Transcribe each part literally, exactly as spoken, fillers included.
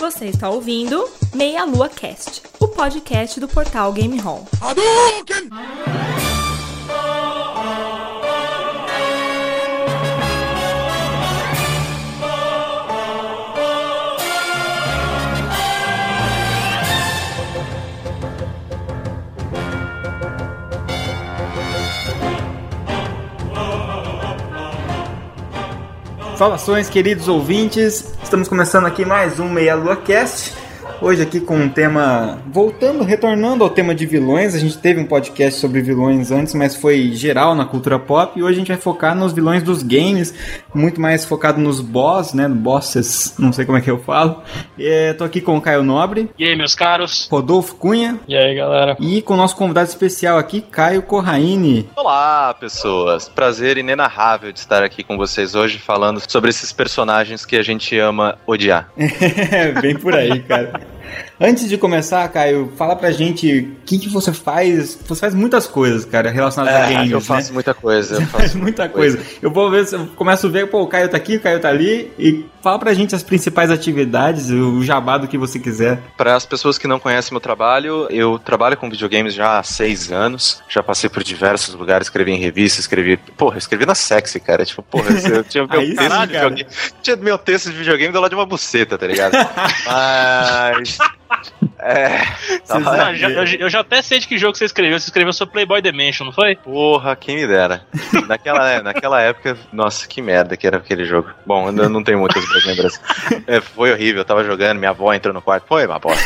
Você está ouvindo Meia Lua Cast, o podcast do Portal Game Raw. Hadouken! Saudações, queridos ouvintes. Estamos começando aqui mais um Meia Lua Cast. Hoje aqui com um tema... Voltando, retornando ao tema de vilões. A gente teve um podcast sobre vilões antes, mas foi geral na cultura pop. E hoje a gente vai focar nos vilões dos games. Muito mais focado nos boss, né? Bosses, não sei como é que eu falo. É, tô aqui com o Caio Nobre. E aí, meus caros? Rodolfo Cunha. E aí, galera? E com o nosso convidado especial aqui, Caio Corraini. Olá, pessoas. Prazer inenarrável de estar aqui com vocês hoje, falando sobre esses personagens que a gente ama odiar. É, bem por aí, cara. Antes de começar, Caio, fala pra gente o que, que você faz. Você faz muitas coisas, cara, relacionadas é, a games, eu faço, né? Muita coisa, eu faço faz muita coisa. Você faz muita coisa. Eu vou ver, eu começo a ver, pô, o Caio tá aqui, o Caio tá ali. E fala pra gente as principais atividades, o jabá do que você quiser. Para as pessoas que não conhecem meu trabalho, eu trabalho com videogames já há seis anos. Já passei por diversos lugares, escrevi em revistas, escrevi... Porra, escrevi na Sexy, cara. Tipo, porra, eu tinha meu, Aí, texto, caralho, de videogame, tinha meu texto de videogame do lado de uma buceta, tá ligado? Mas... É, tá, já, eu, eu já até sei de que jogo você escreveu. Você escreveu sobre Playboy Dimension, não foi? Porra, quem me dera. Naquela, naquela época, nossa, que merda que era aquele jogo. Bom, eu não tenho muitas lembranças. É, foi horrível, eu tava jogando, minha avó entrou no quarto. Foi uma bosta.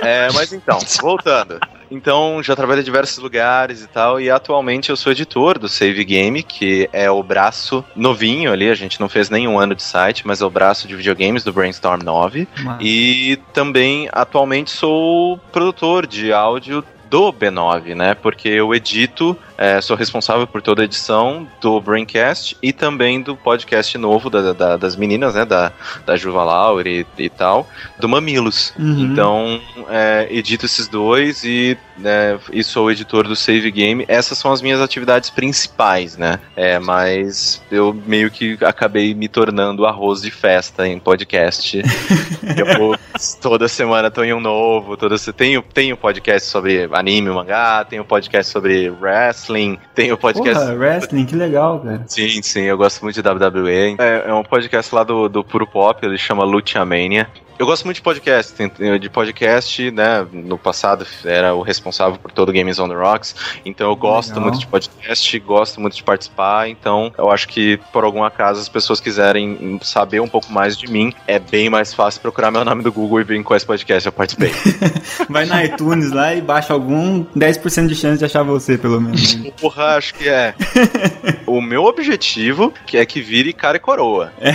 É, mas então, voltando. Então, já trabalhei em diversos lugares e tal, e atualmente eu sou editor do Save Game, que é o braço novinho ali, a gente não fez nem um ano de site, mas é o braço de videogames do Brainstorm nove. Uau. E também, atualmente, sou produtor de áudio do B nove, né, porque eu edito, é, sou responsável por toda a edição do Braincast e também do podcast novo da, da, das meninas, né, da, da Juva Laura e, e tal, do Mamilos. Uhum. Então, é, edito esses dois e, é, e sou editor do Save Game. Essas são as minhas atividades principais, né, é, mas eu meio que acabei me tornando arroz de festa em podcast. Eu, toda semana tô em um novo, toda, tenho, tenho podcast sobre anime, mangá, tem o podcast sobre wrestling, tem o podcast... Porra, wrestling, que legal, cara. Sim, sim, eu gosto muito de dáblio dáblio dáblio E. É, é um podcast lá do, do Puro Pop, ele chama Lucha Mania. Eu gosto muito de podcast, de podcast, né, no passado era o responsável por todo o Games on the Rocks, então eu gosto Legal. muito de podcast, gosto muito de participar, então eu acho que por algum acaso as pessoas quiserem saber um pouco mais de mim, é bem mais fácil procurar meu nome do Google e vir com esse podcast, eu participei. Vai na iTunes lá e baixa algum, dez por cento de chance de achar você, pelo menos. Porra, acho que é. O meu objetivo que é que vire cara e coroa. É.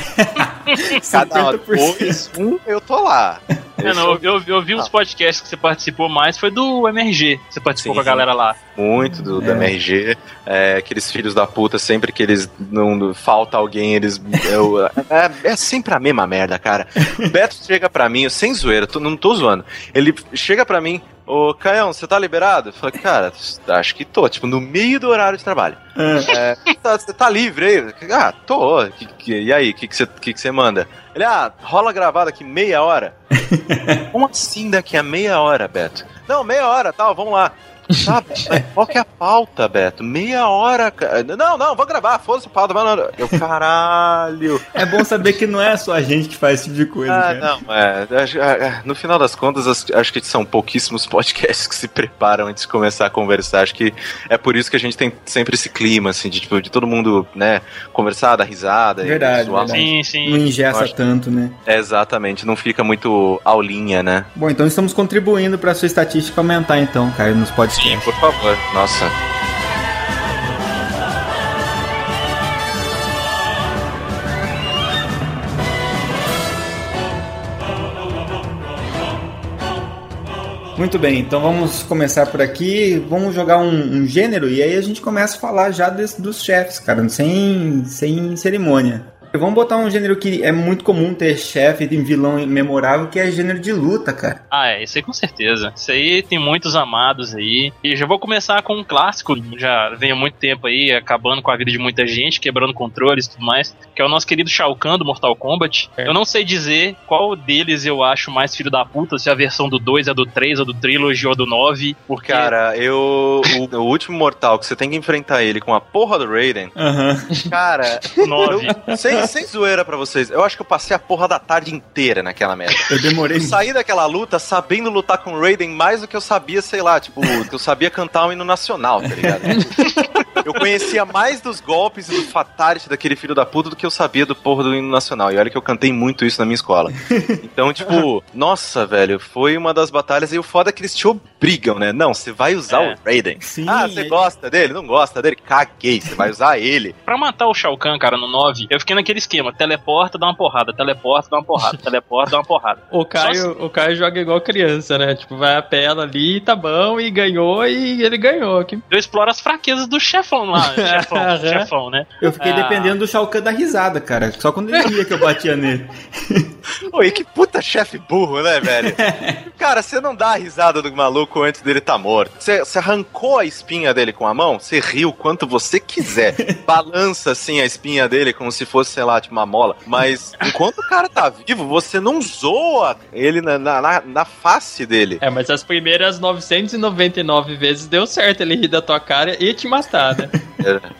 Cada dois, um, eu tô lá. É, não, eu, eu vi ah. os podcasts que você participou mais, foi do M R G, você participou Sim, com a galera lá. Muito do, do é. M R G, é, aqueles filhos da puta, sempre que eles não falta alguém, eles... Eu, é, é sempre a mesma merda, cara. O Beto chega pra mim, sem zoeira, tô, não tô zoando, ele chega pra mim, ô, Caião, você tá liberado? Eu falei, cara, acho que tô, tipo, no meio do horário de trabalho. Você é. é, tá, tá livre aí? Ah, tô. Que, que, e aí, o que você que que que manda? Ele, ah, rola gravado aqui meia hora. Como assim daqui a meia hora, Beto? Não, meia hora, tal, vamos lá. Sabe, qual que é a pauta, Beto? Meia hora, cara. Não, não, vou gravar, foda-se a pauta. Eu, caralho. É bom saber que não é só a gente que faz esse tipo de coisa, ah, cara. Não, é. No final das contas, acho que são pouquíssimos podcasts que se preparam antes de começar a conversar. Acho que é por isso que a gente tem sempre esse clima, assim, de, tipo, de todo mundo, né, conversar, dar risada. Verdade, e zoar. Sim, sim. Não ingessa tanto, né? É, exatamente, não fica muito aulinha, né? Bom, então estamos contribuindo pra sua estatística aumentar, então, cara, nos podcasts. Sim, por favor. Nossa. Muito bem, então vamos começar por aqui, vamos jogar um, um gênero e aí a gente começa a falar já desse, dos chefes, cara, sem, sem cerimônia. Vamos botar um gênero que é muito comum ter chefe de vilão memorável, que é gênero de luta, cara. Ah, é, isso aí com certeza. Isso aí tem muitos amados aí. E já vou começar com um clássico, já vem há muito tempo aí, acabando com a vida de muita gente, quebrando controles e tudo mais, que é o nosso querido Shao Kahn do Mortal Kombat. É. Eu não sei dizer qual deles eu acho mais filho da puta, se a versão do dois, a do três, a do Trilogy ou a do nove, porque... Cara, eu... o, o último Mortal, que você tem que enfrentar ele com a porra do Raiden, uhum. Cara... nove. Eu, sem, sem zoeira pra vocês, eu acho que eu passei a porra da tarde inteira naquela merda. Eu demorei. Eu saí daquela luta sabendo lutar com o Raiden mais do que eu sabia, sei lá, tipo, que eu sabia cantar um hino nacional, tá ligado? Eu conhecia mais dos golpes e do fatality daquele filho da puta do que eu sabia do porra do hino nacional. E olha que eu cantei muito isso na minha escola. Então, tipo, nossa, velho, foi uma das batalhas. E o foda é que eles te obrigam, né? Não, você vai usar é. o Raiden. Sim, ah, você ele... gosta dele? Não gosta dele? Caguei, você vai usar ele. Pra matar o Shao Kahn, cara, no nove, eu fiquei naquele esquema. Teleporta, dá uma porrada. Teleporta, dá uma porrada. Teleporta, dá uma porrada. O Caio, se... o Caio joga igual criança, né? Tipo, vai a pela ali, tá bom, e ganhou, e ele ganhou. Que... Eu exploro as fraquezas do chefão. Lá, chefão, uhum. chefão, né? Eu fiquei ah. dependendo do Shao Kahn da risada, cara. Só quando ele ria que eu batia nele. Oi, que puta chefe burro, né, velho? Cara, você não dá a risada do maluco antes dele tá morto. Você arrancou a espinha dele com a mão, você riu quanto você quiser. Balança, assim, a espinha dele como se fosse, sei lá, tipo uma mola. Mas enquanto o cara tá vivo, você não zoa ele na, na, na face dele. É, mas as primeiras novecentas e noventa e nove vezes deu certo ele rir da tua cara e te matar, né?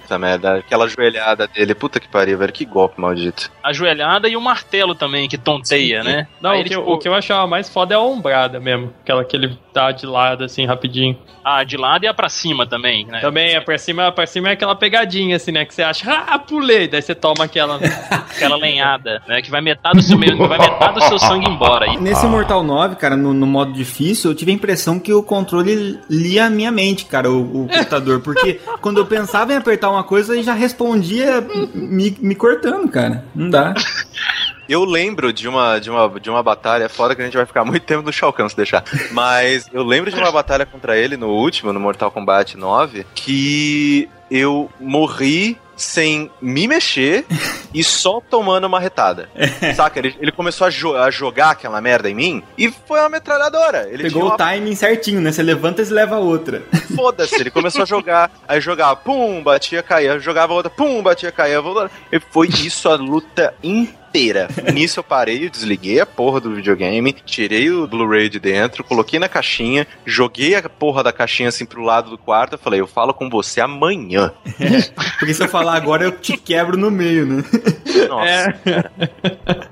Essa merda, aquela joelhada dele, puta que pariu, velho, que golpe maldito. A joelhada e o martelo também, que tonteia, sim, sim. né? Não, o que, tipo... o que eu achava mais foda é a ombrada mesmo, aquela que ele tá de lado, assim, rapidinho. Ah, de lado e a pra cima também, né? Também, a pra cima, a pra cima é aquela pegadinha, assim, né, que você acha, ah, pulei, daí você toma aquela, aquela lenhada, né, que vai metade do seu, vai metade do seu sangue embora. Aí. Nesse Mortal nove, cara, no, no modo difícil, eu tive a impressão que o controle lia a minha mente, cara, o, o computador, porque quando eu pensava em apertar uma coisa e já respondia me, me cortando, cara. Não dá. Eu lembro de uma, de, uma, de uma batalha, fora que a gente vai ficar muito tempo no Shao Kahn se deixar, mas eu lembro de uma batalha contra ele no último, no Mortal Kombat nove, que eu morri sem me mexer e só tomando uma retada. Saca? Ele, ele começou a, jo- a jogar aquela merda em mim e foi uma metralhadora. Ele pegou uma... o timing certinho, né? Você levanta e se leva a outra. Foda-se, ele começou a jogar, aí jogava, pum, batia, caía, jogava outra, pum, batia, caía, voltava. E foi isso a luta inteira. Inteira. Nisso eu parei, eu desliguei a porra do videogame, tirei o Blu-ray de dentro, coloquei na caixinha, joguei a porra da caixinha assim pro lado do quarto, eu falei, eu falo com você amanhã. É, porque se eu falar agora eu te quebro no meio, né? Nossa. É.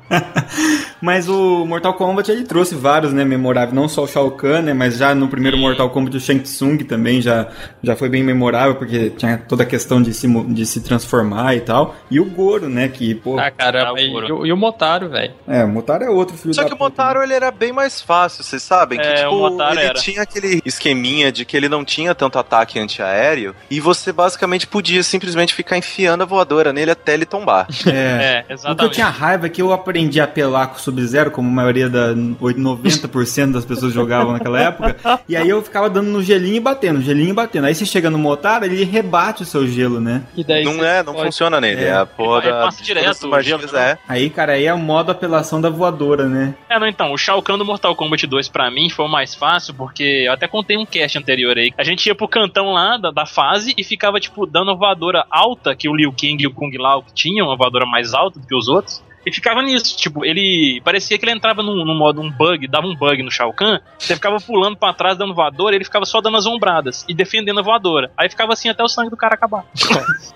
Mas o Mortal Kombat, ele trouxe vários, né, memoráveis, não só o Shao Kahn, né, mas já no primeiro Mortal Kombat o Shang Tsung também já, já foi bem memorável, porque tinha toda a questão de se, de se transformar e tal. E o Goro, né, que, pô... Ah, caramba, e, e o Motaro, velho. É, o Motaro é outro filho da puta. Só que o Motaro, ele era bem mais fácil, vocês sabem? É, que, tipo, o Motaro ele era. Tinha aquele esqueminha de que ele não tinha tanto ataque antiaéreo, e você basicamente podia simplesmente ficar enfiando a voadora nele até ele tombar. É, é exatamente. O que eu tinha raiva é que eu aprendi a pelar com Sub-Zero, como a maioria da noventa por cento das pessoas jogavam naquela época. E aí eu ficava dando no gelinho e batendo, gelinho e batendo. Aí você chega no Motaro, ele rebate o seu gelo, né? E daí não é, não pode... funciona nele. É, é a porra da... passa direto o gelo, né? Aí, cara, aí é o modo apelação da voadora, né? É, não, então, o Shao Kahn do Mortal Kombat dois pra mim foi o mais fácil, porque eu até contei um cast anterior aí. A gente ia pro cantão lá da, da fase e ficava, tipo, dando a voadora alta que o Liu Kang e o Kung Lao tinham, uma voadora mais alta do que os outros. E ficava nisso, tipo, ele... Parecia que ele entrava num, num modo, um bug, dava um bug no Shao Kahn, você ficava pulando pra trás, dando voadora, ele ficava só dando as ombradas e defendendo a voadora. Aí ficava assim até o sangue do cara acabar.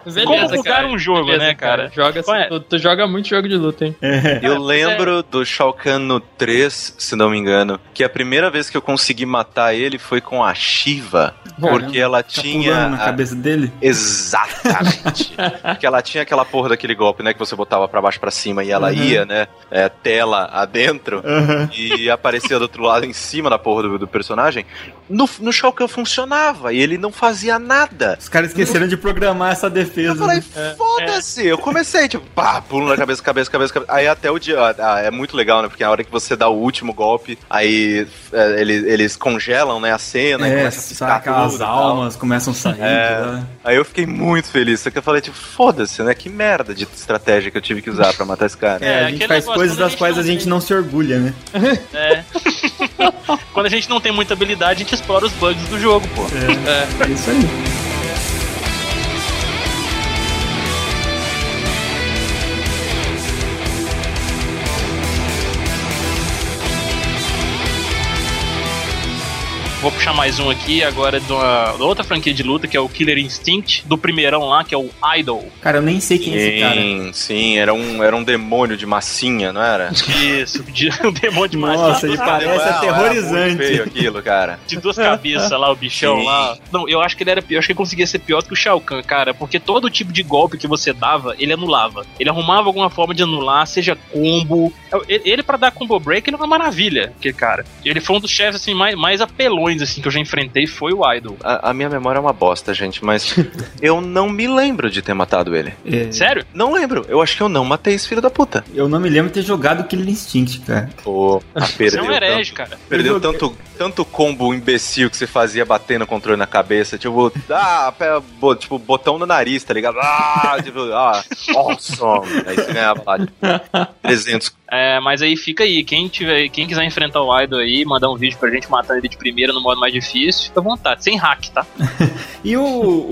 Beleza, como mudar um jogo, beleza, né, cara? cara. Joga assim, é? tu, tu joga muito jogo de luta, hein? É. Eu lembro é. do Shao Kahn no três, se não me engano, que a primeira vez que eu consegui matar ele foi com a Shiva, Caramba, porque ela tinha... Tá a... na cabeça dele? Exatamente. Porque ela tinha aquela porra daquele golpe, né, que você botava pra baixo pra cima e ela ela uhum. ia, né, é, tela adentro uhum. e aparecia do outro lado em cima da porra do, do personagem, no, no Shao Kahn funcionava e ele não fazia nada. Os caras esqueceram no... de programar essa defesa. Eu falei, né? Foda-se, é. eu comecei, tipo, pá, pulo na cabeça, cabeça, cabeça, cabeça. Aí até o dia, ah, é muito legal, né, porque na hora que você dá o último golpe, aí é, eles, eles congelam, né, a cena é, e começa a piscar tudo, as almas começam a sair. É, né? Aí eu fiquei muito feliz, só que eu falei, tipo, foda-se, né, que merda de estratégia que eu tive que usar pra matar esse cara. É, a gente faz coisas das quais a gente não se orgulha, né? É. Quando a gente não tem muita habilidade, a gente explora os bugs do jogo, pô. É, é. é isso aí. Vou puxar mais um aqui, agora de uma, da outra franquia de luta, que é o Killer Instinct, do primeirão lá, que é o Idol. Cara, eu nem sei quem sim, é esse cara. Sim, era um, era um demônio de massinha, não era? Isso, de, um demônio de massinha. Nossa, ele parece aterrorizante. Era muito feio aquilo, cara. De duas cabeças lá, o bichão sim. lá. Não, eu acho que ele era pior, acho que ele conseguia ser pior do que o Shao Kahn, cara, porque todo tipo de golpe que você dava, ele anulava. Ele arrumava alguma forma de anular, seja combo. Ele, pra dar combo break, ele é uma maravilha, aquele cara. Ele foi um dos chefes, assim, mais, mais apelões, assim, que eu já enfrentei, foi o Idol. A, a minha memória é uma bosta, gente, mas eu não me lembro de ter matado ele. É. Sério? Não lembro. Eu acho que eu não matei esse filho da puta. Eu não me lembro de ter jogado Killer Instinct, cara. Pô, você é um herege, tanto, cara. Perdeu tanto, tanto combo imbecil que você fazia batendo o controle na cabeça, tipo, ah, tipo, botão no nariz, tá ligado? Ah, tipo, ah, awesome. Aí você ganhava trezentos. É, mas aí fica aí, quem, tiver, quem quiser enfrentar o Idol aí, mandar um vídeo pra gente matando ele de primeira no modo mais difícil, fica à vontade, sem hack, tá? E o,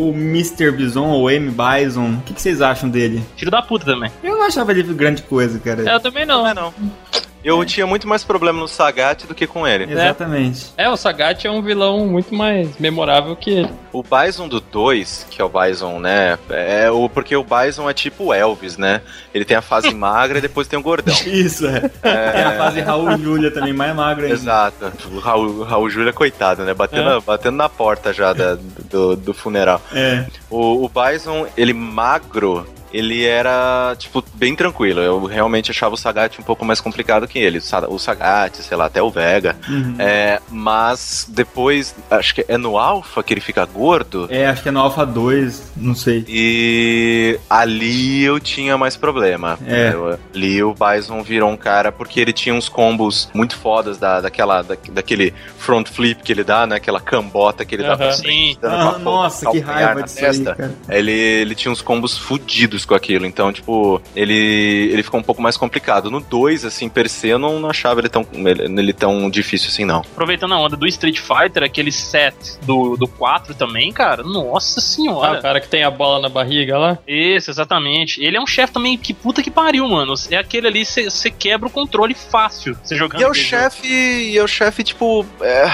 o mister Bison ou M. Bison, o que, que vocês acham dele? Filho da puta também. Eu não achava ele grande coisa, cara. Eu também não. Eu também não. Eu é. tinha muito mais problema no Sagat do que com ele. Exatamente. É, é o Sagat é um vilão muito mais memorável que ele. O Bison do dois, que é o Bison, né? É o, porque o Bison é tipo o Elvis, né? Ele tem a fase magra e depois tem o gordão. Isso, é. é. Tem a fase Raul Júlia também, mais magra ainda. Exato. O Raul, Raul Júlia, coitado, né? Batendo, é. batendo na porta já da, do, do funeral. É. O, o Bison, ele magro... ele era, tipo, bem tranquilo. Eu realmente achava o Sagat um pouco mais complicado que ele. O Sagat, sei lá, até o Vega. Uhum. É, mas depois, acho que é no Alpha que ele fica gordo? É, acho que é no Alpha dois, não sei. E ali eu tinha mais problema. É. Eu, ali o Bison virou um cara, porque ele tinha uns combos muito fodas da, daquela, da, daquele front flip que ele dá, né? Aquela cambota que ele uhum. dá pra frente. Dando ah, uma nossa, foda, que raiva disso aí, cara. Ele, ele tinha uns combos fudidos com aquilo, então, tipo, ele, ele ficou um pouco mais complicado. No dois, assim, per se, eu não, não achava ele tão, ele, ele tão difícil assim, não. Aproveitando a onda do Street Fighter, aquele set do, do quatro também, cara, nossa senhora. Ah, o cara que tem a bola na barriga lá? Isso, exatamente. Ele é um chefe também, que puta que pariu, mano. É aquele ali, você quebra o controle fácil, você jogando. E é o chefe, e é o chefe, tipo, é,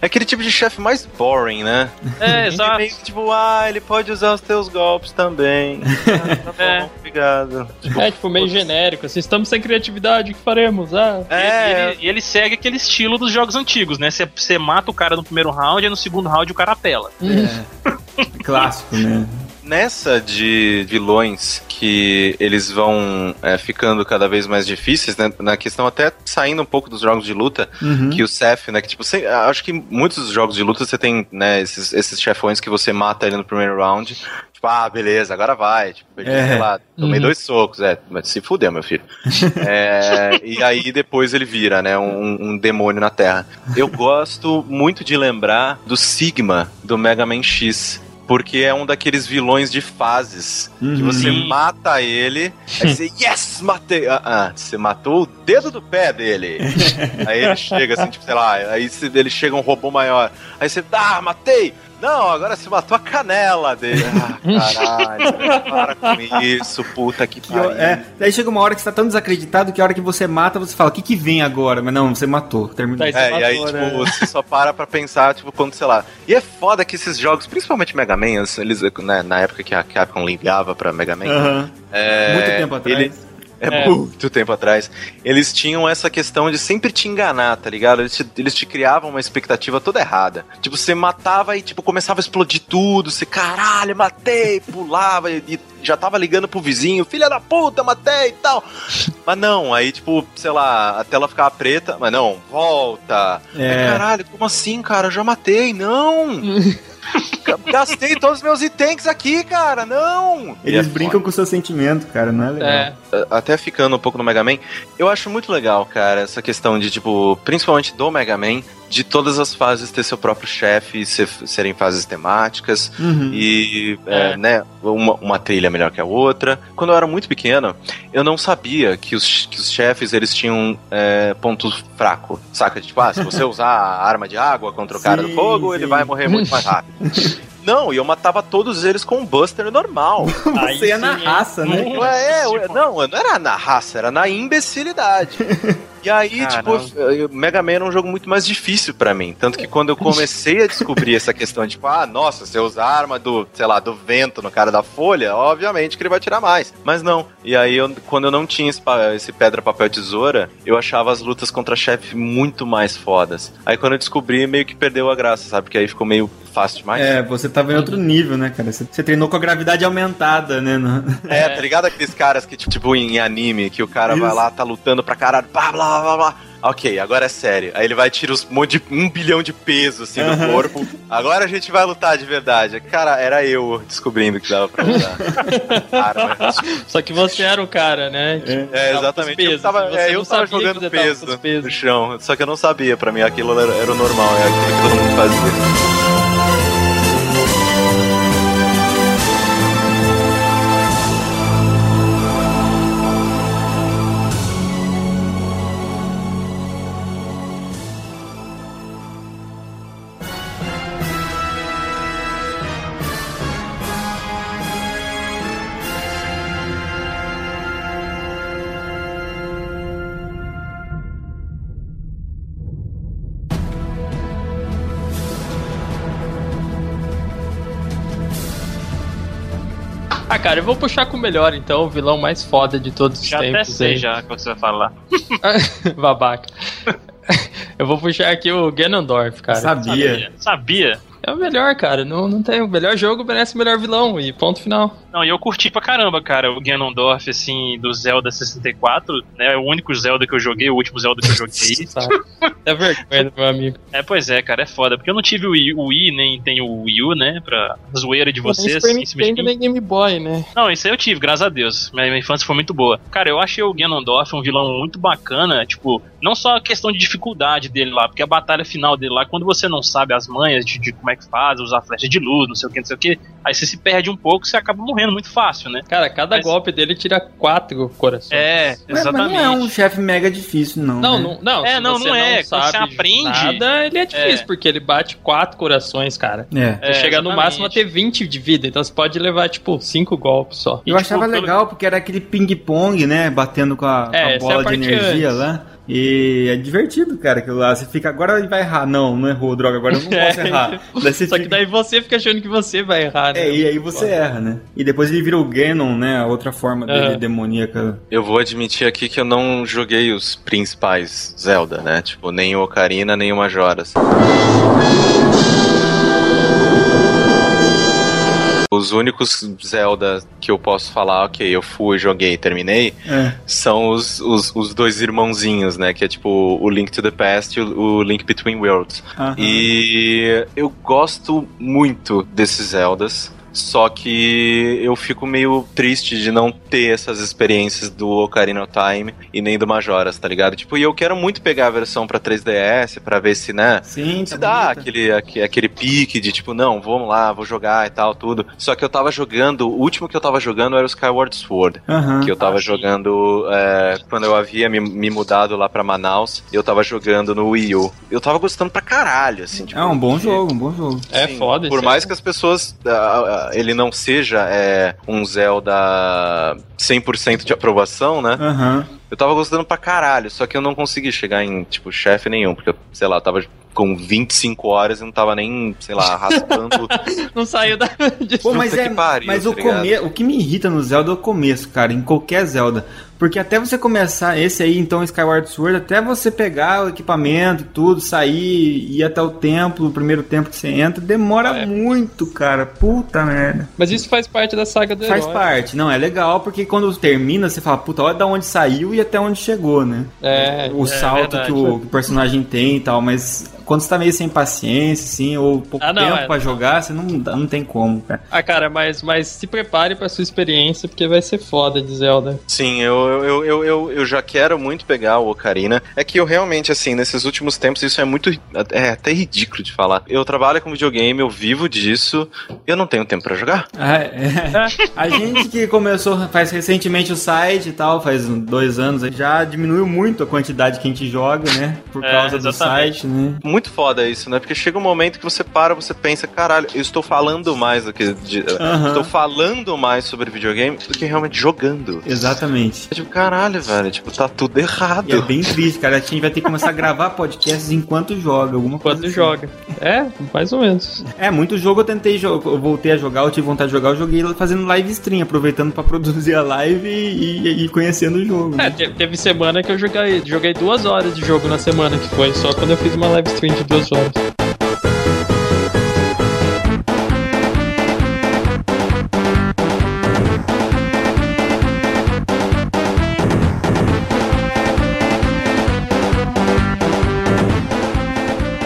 é aquele tipo de chefe mais boring, né? É, exato. Meio que, tipo, ah, ele pode usar os teus golpes também. Tá bom, é. obrigado. É, tipo, meio Poxa. genérico, assim, estamos sem criatividade, o que faremos? Ah. É, e ele, ele segue aquele estilo dos jogos antigos, né? Você mata o cara no primeiro round e no segundo round o cara apela. É. Clássico, né? Nessa de vilões que eles vão é, ficando cada vez mais difíceis, né? Na questão até saindo um pouco dos jogos de luta, uhum. que o Seth, né? Que tipo, cê, acho que muitos dos jogos de luta você tem, né, esses, esses chefões que você mata ele no primeiro round. Ah, beleza, agora vai. Tipo, perdi, é. sei lá, tomei uhum. dois socos, é, mas se fudeu, meu filho. É, e aí depois ele vira, né, um, um demônio na Terra. Eu gosto muito de lembrar do Sigma, do Mega Man X, porque é um daqueles vilões de fases, uhum. que você mata ele, aí você, yes, matei. Ah, ah, você matou o dedo do pé dele. Aí ele chega assim, tipo, sei lá, aí ele chega um robô maior, aí você, ah, matei. Não, agora você matou a canela dele. Ah, caralho, para com isso, puta que, que pariu. É, aí chega uma hora que você tá tão desacreditado que a hora que você mata, você fala, o que que vem agora? Mas não, você matou, terminou. É, você matou, e aí, né? Tipo, você só para pra pensar, tipo, quando, sei lá... E é foda que esses jogos, principalmente Mega Man, eles, né, na época que a Capcom ligava pra Mega Man... Uh-huh. É, muito tempo atrás... Ele... É, é muito tempo atrás. Eles tinham essa questão de sempre te enganar, tá ligado? Eles te, eles te criavam uma expectativa toda errada. Tipo, você matava e, tipo, começava a explodir tudo. Você, caralho, matei, pulava e... já tava ligando pro vizinho, filha da puta, matei e tal. Mas não, aí tipo, sei lá, a tela ficava preta, mas não, volta. É. Caralho, como assim, cara? Já matei, não. Gastei todos os meus itens aqui, cara, não. Eles é brincam foda. Com o seu sentimento, cara, não é legal. É. Até ficando um pouco no Mega Man, eu acho muito legal, cara, essa questão de, tipo, principalmente do Mega Man, de todas as fases ter seu próprio chefe, ser, serem fases temáticas, uhum. e, é, é. né, uma, uma trilha melhor que a outra. Quando eu era muito pequeno, eu não sabia que os, que os chefes, eles tinham é, ponto fraco, saca? Tipo, ah, se você usar a arma de água contra o sim, cara do fogo, sim. ele vai morrer muito mais rápido. Não, e eu matava todos eles com um Buster normal. Você ia na raça, né? É, eu, não, não era na raça, era na imbecilidade. E aí, caramba. Tipo, Mega Man era um jogo muito mais difícil pra mim. Tanto que quando eu comecei a descobrir essa questão de, tipo, ah, nossa, se eu usar a arma do, sei lá, do vento no cara da folha, obviamente que ele vai tirar mais. Mas não. E aí, eu, quando eu não tinha esse, esse pedra, papel, tesoura, eu achava as lutas contra chefe muito mais fodas. Aí, quando eu descobri, meio que perdeu a graça, sabe? Porque aí ficou meio fácil demais. É, você tava em outro nível, né, cara? Você, você treinou com a gravidade aumentada, né? No... É, tá ligado aqueles caras que, tipo, em anime, que o cara isso. vai lá, tá lutando pra caralho, blá, blá, Blá, blá, blá. Ok, agora é sério. Aí ele vai tirar um monte de um bilhão de peso assim do uhum. corpo. Agora a gente vai lutar de verdade. Cara, era eu descobrindo que dava pra lutar. Cara, mas... Só que você era o cara, né? Tipo, é, exatamente. Pesos, eu tava, é, eu tava jogando peso no chão. Só que eu não sabia, pra mim aquilo era, era o normal, era aquilo que todo mundo fazia. Cara, eu vou puxar com o melhor, então, o vilão mais foda de todos os já tempos. Já até sei aí. Já que você vai falar. Babaca. Eu vou puxar aqui o Ganondorf, cara. Sabia. Sabia. É o melhor, cara. Não, não tem o melhor jogo, merece o melhor vilão e ponto final. Não, e eu curti pra caramba, cara, o Ganondorf, assim, do Zelda sessenta e quatro, né? É o único Zelda que eu joguei, o último Zelda que eu joguei. É vergonha, meu amigo. É, pois é, cara, é foda, porque eu não tive o Wii, o Wii nem tenho o Wii U, né, pra zoeira de vocês. Não, isso nem Game Boy, né? Não, isso aí eu tive, graças a Deus. Minha, minha infância foi muito boa. Cara, eu achei o Ganondorf um vilão muito bacana, tipo, não só a questão de dificuldade dele lá, porque a batalha final dele lá, quando você não sabe as manhas de, de como é que faz, usar flecha de luz, não sei o que, não sei o que. Aí você se perde um pouco, você acaba morrendo muito fácil, né? Cara, cada mas... golpe dele tira quatro corações. É, exatamente. Mas não é um chefe mega difícil, não. Não, né? não, não. É, não, você não é. Não sabe você aprende. Nada, ele é difícil, é. Porque ele bate quatro corações, cara. É. Você é, chega exatamente. No máximo a ter vinte de vida, então você pode levar, tipo, cinco golpes só. E, eu tipo, achava legal, pelo... porque era aquele ping-pong, né? Batendo com a, é, com a bola é a de energia antes. Lá. E é divertido, cara, aquilo lá. Você fica, agora ele vai errar. Não, não errou, droga, agora eu não posso é. Errar. Daí você só fica... que daí você fica achando que você vai errar, né? É, e aí você Pô. Erra, né? E depois ele vira o Ganon, né? A outra forma dele, é. Demoníaca. Eu vou admitir aqui que eu não joguei os principais Zelda, né? Tipo, nem o Ocarina, nem o Majora's. Os únicos Zelda que eu posso falar, ok, eu fui, joguei e terminei, é. São os, os, os dois irmãozinhos, né? Que é tipo o Link to the Past e o, o Link Between Worlds. Uhum. E eu gosto muito desses Zeldas. Só que eu fico meio triste de não ter essas experiências do Ocarina of Time e nem do Majora's, tá ligado? Tipo, e eu quero muito pegar a versão pra três D S, pra ver se, né? Sim, se tá dá aquele, aquele, aquele pique de tipo, não, vamos lá, vou jogar e tal, tudo. Só que eu tava jogando, o último que eu tava jogando era o Skyward Sword, uhum, que eu tava ah, jogando é, quando eu havia me, me mudado lá pra Manaus, eu tava jogando no Wii U. Eu tava gostando pra caralho, assim. Tipo, é um bom jogo, um bom jogo. É assim, foda. Por mais é. Que as pessoas... A, a, ele não seja é, um Zelda cem por cento de aprovação, né? Aham. Uhum. Eu tava gostando pra caralho, só que eu não consegui chegar em, tipo, chefe nenhum, porque, sei lá, eu tava com vinte e cinco horas e não tava nem, sei lá, raspando. Não saiu da... Pô, mas é, que pariu, mas tá o, come... o que me irrita no Zelda é o começo, cara, em qualquer Zelda. Porque até você começar esse aí, então, Skyward Sword, até você pegar o equipamento, tudo, sair, ir até o templo, o primeiro templo que você entra, demora é. muito, cara. Puta merda. Mas isso faz parte da saga do faz herói. Faz parte. Não, é legal, porque quando termina, você fala, puta, olha da onde saiu e até onde chegou, né? É, o é, salto é que, o, que o personagem tem e tal, mas... Quando você tá meio sem paciência, assim, ou pouco ah, não, tempo é, pra jogar, você não, não tem como, cara. Ah, cara, mas, mas se prepare pra sua experiência, porque vai ser foda de Zelda. Sim, eu, eu, eu, eu, eu já quero muito pegar o Ocarina. É que eu realmente, assim, nesses últimos tempos, isso é muito... É até ridículo de falar. Eu trabalho com videogame, eu vivo disso, eu não tenho tempo pra jogar. Ah, é. A gente que começou, faz recentemente o site e tal, faz dois anos, já diminuiu muito a quantidade que a gente joga, né? Por causa é, do site, né? Muito foda isso, né? Porque chega um momento que você para, você pensa, caralho, eu estou falando mais do que... De, uhum. Estou falando mais sobre videogame do que realmente jogando. Exatamente. É tipo, caralho, velho, tipo, tá tudo errado. E é bem triste, cara. A gente vai ter que começar a gravar podcasts enquanto joga, alguma enquanto coisa assim. Joga. É, mais ou menos. É, muito jogo eu tentei, eu voltei a jogar, eu tive vontade de jogar, eu joguei fazendo live stream, aproveitando pra produzir a live e, e, e conhecendo o jogo. Né? É, teve, teve semana que eu joguei, joguei duas horas de jogo na semana, que foi só quando eu fiz uma live stream de duas horas.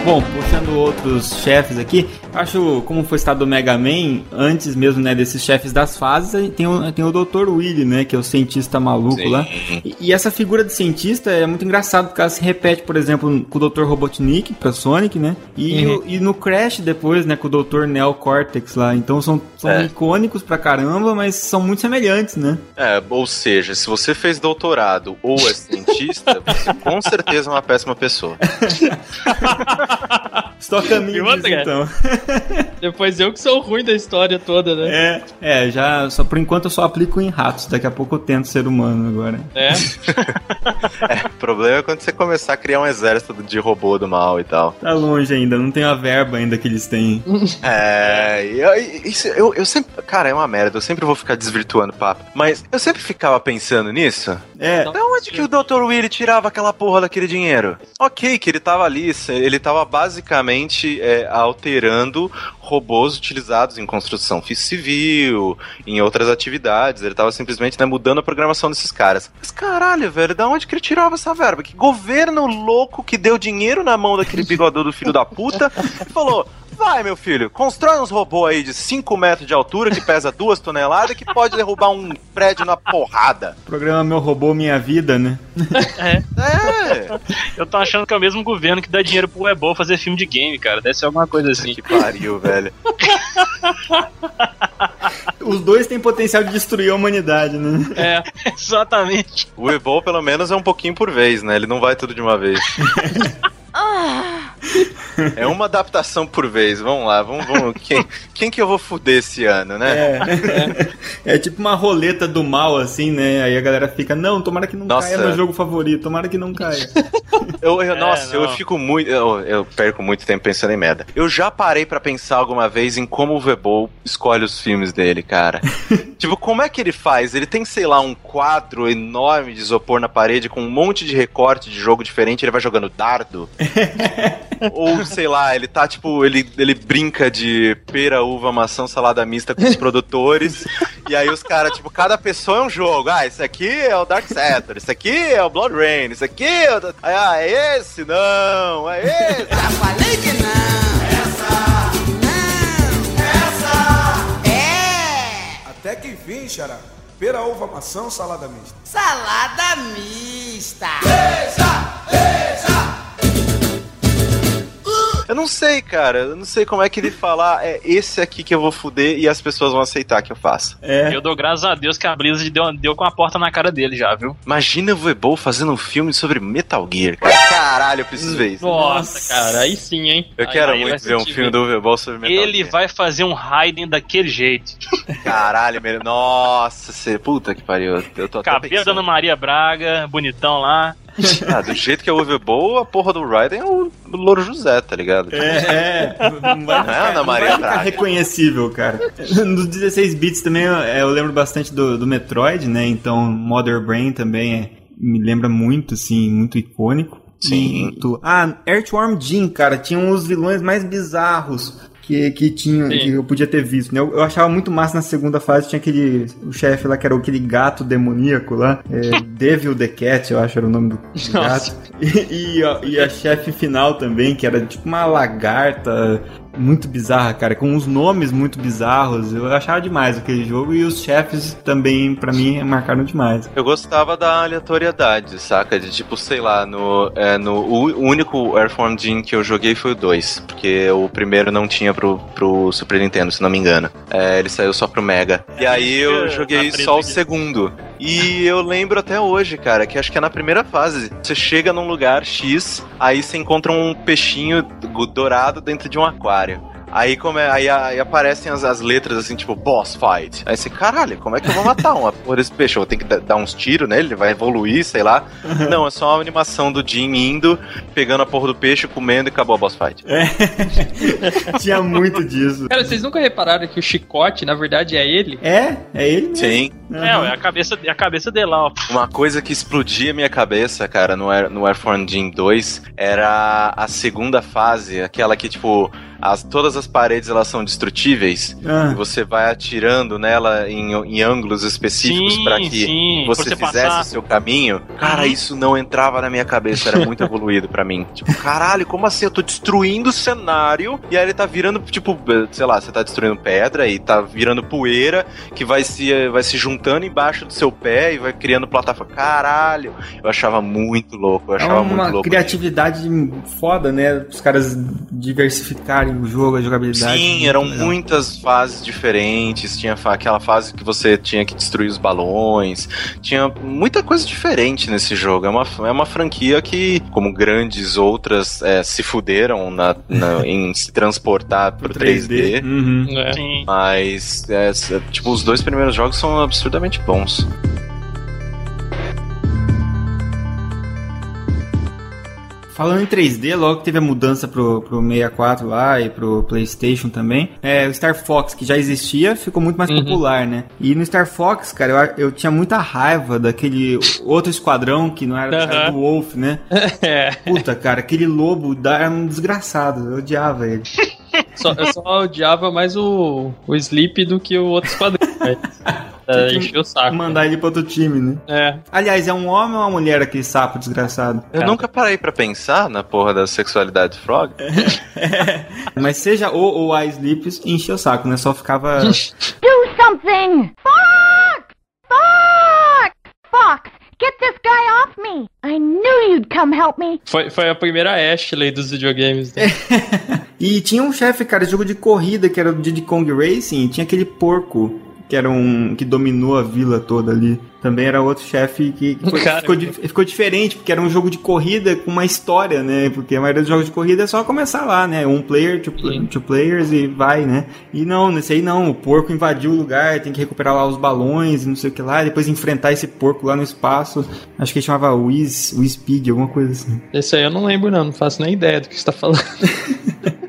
Bom, puxando outros chefes aqui, acho, como foi citado do Mega Man, antes mesmo, né, desses chefes das fases, tem o, tem o doutor Wily, né, que é o cientista maluco. Sim. Lá. E, e essa figura de cientista é muito engraçado, porque ela se repete, por exemplo, com o doutor Robotnik, pra Sonic, né, e, uhum. e, e no Crash depois, né, com o doutor Neo Cortex lá. Então são, são é. icônicos pra caramba, mas são muito semelhantes, né. É, ou seja, se você fez doutorado ou é cientista, você com certeza é uma péssima pessoa. Estou a caminho disso, então. Depois eu que sou ruim da história toda, né? É, é, já só, por enquanto eu só aplico em ratos. Daqui a pouco eu tento ser humano agora. É. É, o problema é quando você começar a criar um exército de robô do mal e tal. Tá longe ainda, não tem a verba ainda que eles têm. É, eu, isso, eu, eu sempre... Cara, é uma merda, eu sempre vou ficar desvirtuando o papo. Mas eu sempre ficava pensando nisso. É. Da onde que o doutor Wily tirava aquela porra daquele dinheiro? Ok, que ele tava ali, ele tava basicamente é, alterando robôs utilizados em construção civil, em outras atividades. Ele tava simplesmente, né, mudando a programação desses caras. Mas caralho, velho, da onde que ele tirava essa verba? Que governo louco que deu dinheiro na mão daquele bigodudo filho da puta e falou... Vai, meu filho, constrói uns robôs aí de cinco metros de altura, que pesa duas toneladas, que pode derrubar um prédio na porrada. Programa Meu Robô Minha Vida, né? É. É. Eu tô achando que é o mesmo governo que dá dinheiro pro Uwe Boll fazer filme de game, cara. Deve ser alguma coisa assim. Que pariu, velho. Os dois têm potencial de destruir a humanidade, né? É, exatamente. O Uwe Boll, pelo menos, é um pouquinho por vez, né? Ele não vai tudo de uma vez. É uma adaptação por vez. Vamos lá, vamos, vamos. Quem, quem que eu vou fuder esse ano, né? É, é. É tipo uma roleta do mal, assim, né? Aí a galera fica, não, tomara que não nossa. caia meu jogo favorito, tomara que não caia. Eu, eu, é, nossa, não. eu fico muito... Eu, eu perco muito tempo pensando em merda. Eu já parei pra pensar alguma vez em como o Uwe Boll escolhe os filmes dele, cara. Tipo, como é que ele faz? Ele tem, sei lá, um quadro enorme de isopor na parede com um monte de recorte de jogo diferente, ele vai jogando dardo. Ou, sei lá, ele tá, tipo, ele, ele brinca de pera, uva, maçã, salada mista com os produtores, e aí os caras, tipo, cada pessoa é um jogo. Ah, esse aqui é o Dark Sector, esse aqui é o Blood Rain, esse aqui é o... Ah, é esse? Não, é esse? Já falei que não! Essa! Não! Essa! É! Até que enfim, xará. Pera, uva, maçã, salada mista? Salada mista! Beija! Beija! Eu não sei, cara. Eu não sei como é que ele falar é esse aqui que eu vou fuder e as pessoas vão aceitar que eu faça. É. Eu dou graças a Deus que a Blizzard deu, deu com a porta na cara dele já, viu? Imagina o Uwe Boll fazendo um filme sobre Metal Gear, cara. Caralho, eu preciso ver isso. Nossa, cara. Aí sim, hein? Eu aí, quero aí, muito ver um filme do Uwe Boll sobre Metal ele Gear. Ele vai fazer um Raiden daquele jeito. Caralho, meu... Nossa, puta que pariu. Eu tô até Cabelo da Ana Maria Braga, bonitão lá. Ah, do jeito que é o Uwe Boll, a porra do Raiden é o Louro José, tá ligado? É, é. Não vai ficar, não vai ficar reconhecível, cara. Nos dezesseis bits também eu, eu lembro bastante do, do Metroid, né? Então Mother Brain também é, me lembra muito, assim, muito icônico. Sim. Muito... Ah, Earthworm Jim, cara, tinha uns vilões mais bizarros que, que tinha, que eu podia ter visto, né? Eu, eu achava muito massa na segunda fase, tinha aquele, o chefe lá que era aquele gato demoníaco lá, é, Devil the Cat, eu acho era o nome do gato, e, e, a, e a chefe final também, que era tipo uma lagarta muito bizarra, cara, com uns nomes muito bizarros, eu achava demais aquele jogo e os chefes também, pra mim, marcaram demais. Eu gostava da aleatoriedade, saca? De tipo, sei lá, no, é, no o único Earthworm Jim que eu joguei foi o dois, porque o primeiro não tinha pro, pro Super Nintendo, se não me engano. É, ele saiu só pro Mega. E aí eu joguei só o segundo. E eu lembro até hoje, cara, que acho que é na primeira fase. Você chega num lugar X, aí você encontra um peixinho dourado dentro de um aquário. Aí, como é, aí, aí aparecem as, as letras assim, tipo, boss fight. Aí você, caralho, como é que eu vou matar uma porra desse peixe? Eu vou ter que dar uns tiros nele, ele vai evoluir, sei lá. Uhum. Não, é só uma animação do Jim indo, pegando a porra do peixe, comendo e acabou a boss fight. É. Tinha muito disso. Cara, vocês nunca repararam que o chicote, na verdade, é ele? É? É ele? Sim. Uhum. É, a cabeça, a cabeça dele lá, ó. Uma coisa que explodia a minha cabeça, cara, no Air, no Airphone Jim dois, era a segunda fase, aquela que, tipo... As, todas as paredes, elas são destrutíveis ah. e você vai atirando nela em, em ângulos específicos para que sim, você, você fizesse passar. O seu caminho. Cara, isso não entrava na minha cabeça, era muito evoluído pra mim. Tipo, caralho, como assim? Eu tô destruindo o cenário e aí ele tá virando, tipo, sei lá, você tá destruindo pedra e tá virando poeira que vai se, vai se juntando embaixo do seu pé e vai criando plataforma. Caralho, eu achava muito louco, eu achava é uma muito louco. Criatividade foda, né? Os caras diversificarem o jogo, a jogabilidade. Sim, eram legal. Muitas fases diferentes. Tinha aquela fase que você tinha que destruir os balões. Tinha muita coisa diferente nesse jogo. É uma, é uma franquia que, como grandes outras, é, se fuderam na, na, em se transportar pro três D. três D. Uhum. É. Mas, é, tipo, os dois primeiros jogos são absurdamente bons. Falando em três D, logo que teve a mudança pro, pro sessenta e quatro lá e pro PlayStation também, é, o Star Fox, que já existia, ficou muito mais uhum. popular, né? E no Star Fox, cara, eu, eu tinha muita raiva daquele outro esquadrão que não era, uhum. era do Wolf, né? Puta, cara, aquele lobo era um desgraçado, eu odiava ele. Só, eu só odiava mais o, o Sleep do que o outro esquadrão, velho. É, encheu o saco. Mandar né? ele pra outro time, né? É. Aliás, é um homem ou uma mulher aquele sapo desgraçado? Eu é. nunca parei pra pensar na porra da sexualidade frog. É. É. Mas seja o ou a Sleep encheu o saco, né? Só ficava... Do something! Fox! Fox! Fox! Get this guy off me! I knew you'd come help me! Foi, foi a primeira Ashley dos videogames. Né? E tinha um chefe, cara, de jogo de corrida, que era o Diddy Kong Racing, e tinha aquele porco... que era um que dominou a vila toda ali. Também era outro chefe que, que foi, ficou, di, ficou diferente, porque era um jogo de corrida com uma história, né? Porque a maioria dos jogos de corrida é só começar lá, né? Um player, two, two players e vai, né? E não, nesse aí não, o porco invadiu o lugar, tem que recuperar lá os balões e não sei o que lá, e depois enfrentar esse porco lá no espaço. Acho que ele chamava Wiz, Wizpig, alguma coisa assim. Esse aí eu não lembro não, não faço nem ideia do que você tá falando.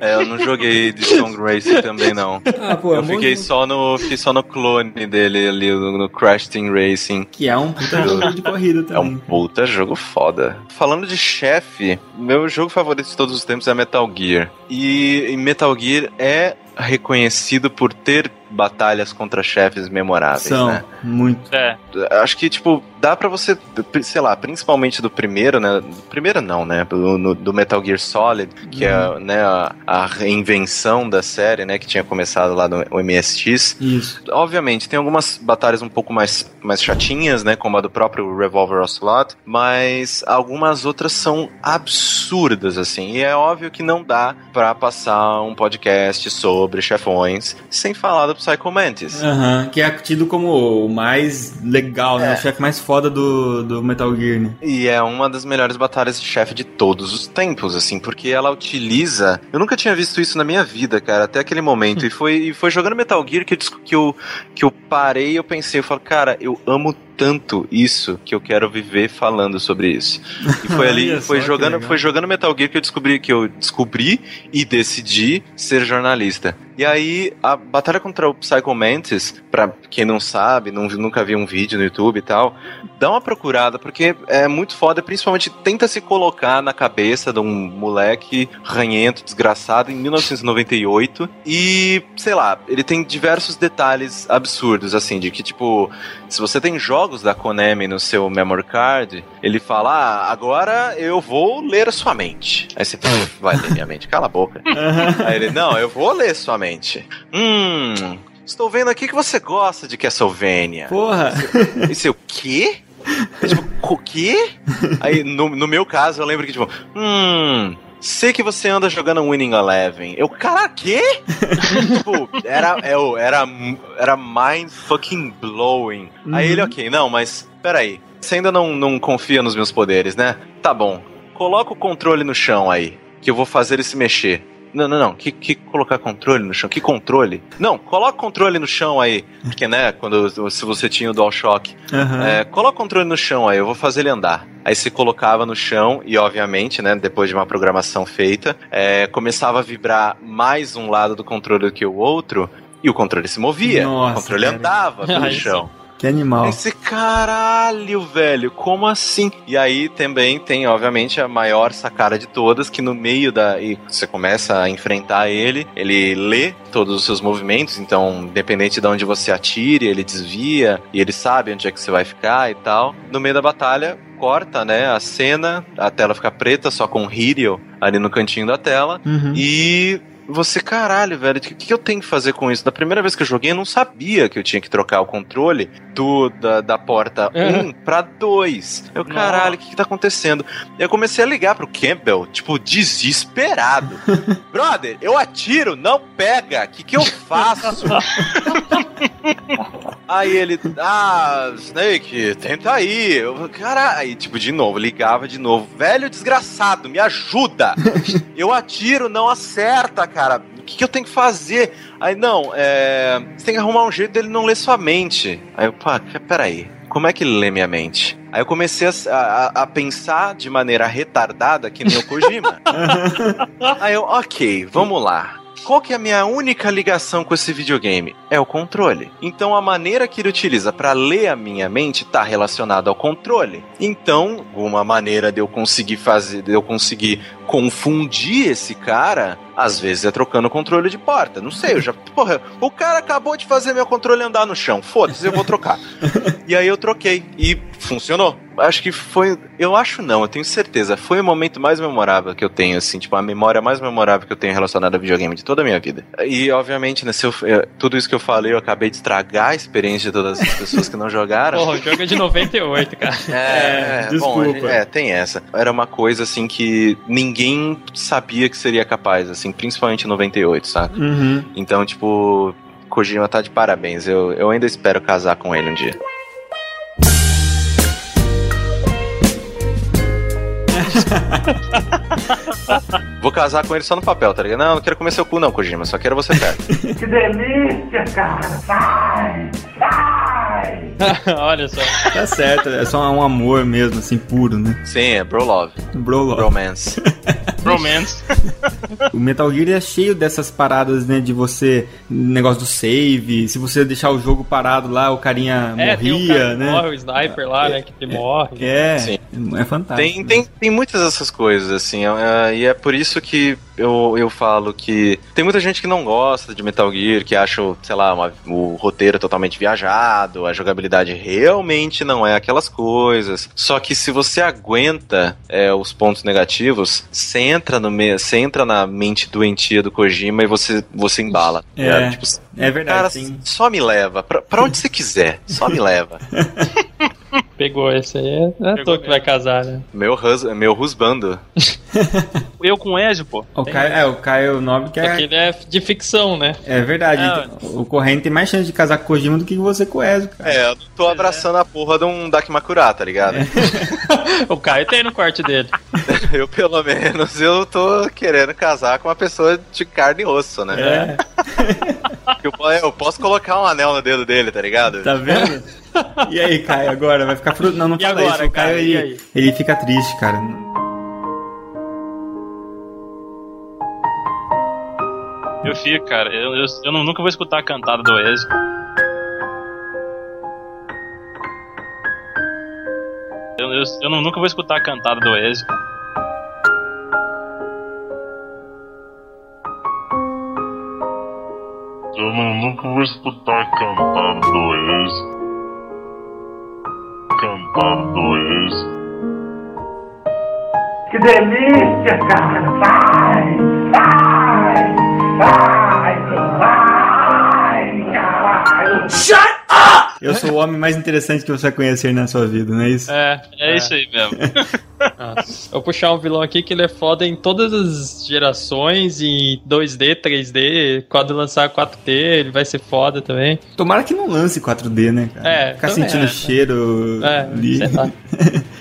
É, eu não joguei de Song Racing também, não. Ah, pô, eu fiquei só, no, fiquei só no clone dele ali, no Crash Team Racing. Que é um puta jogo de corrida também. É um puta jogo foda. Falando de chefe, meu jogo favorito de todos os tempos é Metal Gear. E, e Metal Gear é reconhecido por ter batalhas contra chefes memoráveis, São, né? muito. É. Acho que, tipo, dá pra você, sei lá, principalmente do primeiro, né? Do primeiro não, né? Do, no, do Metal Gear Solid, que uhum. é né, a, a reinvenção da série, né? Que tinha começado lá no M S X. Isso. Obviamente, tem algumas batalhas um pouco mais, mais chatinhas, né? Como a do próprio Revolver Ocelot, mas algumas outras são absurdas, assim. E é óbvio que não dá pra passar um podcast sobre chefões sem falar do Psycho Mantis. Uhum, que é tido como o mais legal, né? É. O chefe mais foda do, do Metal Gear, né? E é uma das melhores batalhas de chefe de todos os tempos, assim, porque ela utiliza... Eu nunca tinha visto isso na minha vida, cara, até aquele momento. E foi, e foi jogando Metal Gear que eu, que eu, que eu parei e eu pensei, eu falo, cara, eu amo tanto isso que eu quero viver falando sobre isso. E foi ali, é, foi, jogando, foi jogando Metal Gear que eu descobri que eu descobri e decidi ser jornalista. E aí, a batalha contra o Psycho Mantis, pra quem não sabe, não, nunca viu um vídeo no YouTube e tal, dá uma procurada, porque é muito foda, principalmente tenta se colocar na cabeça de um moleque ranhento, desgraçado, em mil novecentos e noventa e oito, e, sei lá, ele tem diversos detalhes absurdos, assim, de que, tipo, se você tem jogos da Konami no seu memory card, ele fala, ah, agora eu vou ler a sua mente. Aí você fala, vai ler minha mente, cala a boca. Aí ele, não, eu vou ler sua mente. Hum, estou vendo aqui que você gosta de Castlevania. Porra! Isso é o quê? Eu, tipo, o quê? Aí, no, no meu caso, eu lembro que, tipo, hum, sei que você anda jogando Winning Eleven. Eu, cara, quê? Tipo, era, era, era mind fucking blowing. Uhum. Aí ele, ok, não, mas peraí, você ainda não, não confia nos meus poderes, né? Tá bom, coloca o controle no chão aí, que eu vou fazer ele se mexer. Não, não, não, que, que colocar controle no chão? Que controle? Não, coloca controle no chão aí. Porque, né, quando, se você tinha o DualShock, uhum. é, coloca controle no chão aí, eu vou fazer ele andar. Aí se colocava no chão e, obviamente, né, depois de uma programação feita, é, começava a vibrar mais um lado do controle do que o outro, e o controle se movia. Nossa, o controle cara. andava pelo ah, chão. Que animal. Esse caralho, velho, como assim? E aí também tem, obviamente, a maior sacada de todas, que no meio da... E você começa a enfrentar ele, ele lê todos os seus movimentos, então, independente de onde você atire, ele desvia, e ele sabe onde é que você vai ficar e tal. No meio da batalha, corta, né, a cena, a tela fica preta, só com o Hideo ali no cantinho da tela, uhum. e... Você, caralho, velho, o que, que eu tenho que fazer com isso? Da primeira vez que eu joguei, eu não sabia que eu tinha que trocar o controle do, da, da porta um pra dois. Eu, caralho, o que, que tá acontecendo? Eu comecei a ligar pro Campbell, tipo, desesperado. Brother, eu atiro, não pega. O que, que eu faço? Aí ele, ah, Snake, tenta aí. Eu, caralho, aí, tipo, de novo, ligava de novo. Velho desgraçado, me ajuda. Eu atiro, não acerta, cara. Cara, o que, que eu tenho que fazer? Aí, não, é... você tem que arrumar um jeito dele não ler sua mente. Aí eu, pá, peraí, como é que ele lê minha mente? Aí eu comecei a, a, a pensar de maneira retardada, que nem o Kojima. Aí eu, ok, vamos lá. Qual que é a minha única ligação com esse videogame? É o controle. Então a maneira que ele utiliza para ler a minha mente tá relacionada ao controle. Então, uma maneira de eu conseguir fazer, de eu conseguir confundir esse cara, às vezes é trocando controle de porta. Não sei, eu já... Porra, o cara acabou de fazer meu controle andar no chão. Foda-se, eu vou trocar. E aí eu troquei. E funcionou. Acho que foi... Eu acho não, eu tenho certeza. Foi o momento mais memorável que eu tenho, assim. Tipo, a memória mais memorável que eu tenho relacionada a videogame de toda a minha vida. E, obviamente, né, se eu, eu, tudo isso que eu falei, eu acabei de estragar a experiência de todas as pessoas que não jogaram. Porra, o jogo é de noventa e oito, cara. É, é desculpa. Bom, é, tem essa. Era uma coisa, assim, que ninguém sabia que seria capaz, assim. Principalmente em noventa e oito, saca? Uhum. Então, tipo, Kojima tá de parabéns. Eu, eu ainda espero casar com ele um dia. Vou casar com ele só no papel, tá ligado? Não, não quero comer seu cu não, Kojima, só quero você perto. Que delícia, cara! Sai! Sai! Olha só. Tá certo, é só um amor mesmo, assim, puro, né? Sim, é bro love. Bro love. Bromance. Bromance. O Metal Gear é cheio dessas paradas, né, de você... Negócio do save, se você deixar o jogo parado lá, o carinha é, morria, tem um cara né? morre, o sniper lá, é, né, que te morre. É, né? Sim. É fantástico. Tem, tem, tem muitas dessas coisas, assim, é, e é por isso que eu, eu falo que tem muita gente que não gosta de Metal Gear, que acha, sei lá, uma, o roteiro totalmente viajado, a jogabilidade realmente não é aquelas coisas. Só que se você aguenta é, os pontos negativos, você entra, no me- você entra na mente doentia do Kojima e você, você embala. É, né? Tipo, é verdade, cara, sim. Só me leva, pra, pra onde você quiser, só me leva. Pegou esse aí, não é à toa que vai casar, né? Meu, hus- meu husbando. Eu com o Ezio, pô. O Caio, é, o Caio Nobre que é... Porque ele é de ficção, né? É verdade. Ah, então, o Corrente tem mais chance de casar com o Kojima do que você com o Ezio, cara. É, eu tô abraçando é. a porra de um Dakimakura, tá ligado? É. O Caio tem no quarto dele. Eu, pelo menos, eu tô querendo casar com uma pessoa de carne e osso, né? É. Eu, eu posso colocar um anel no dedo dele, tá ligado? Tá vendo? E aí, Caio, agora? Vai ficar fruto? Não, não fala agora, isso. O Caio, ele, ele fica triste, cara. Eu fico, cara. Eu, eu, eu nunca vou escutar a cantada do Ezio. Eu, eu, eu nunca vou escutar a cantada do Ezio. Eu nunca vou escutar a cantada do Ezio. Cantada do Ezio. Que delícia, cara! Vai! Vai! Vai, vai, caralho! Shut up! Eu sou o homem mais interessante que você vai conhecer na sua vida, não é isso? É, é, é. Isso aí mesmo. Nossa, eu vou puxar um vilão aqui que ele é foda em todas as gerações, em dois D, três D, quando lançar quatro D, ele vai ser foda também. Tomara que não lance quatro D, né, cara? É, ficar sentindo é, cheiro é, ali. Sei lá.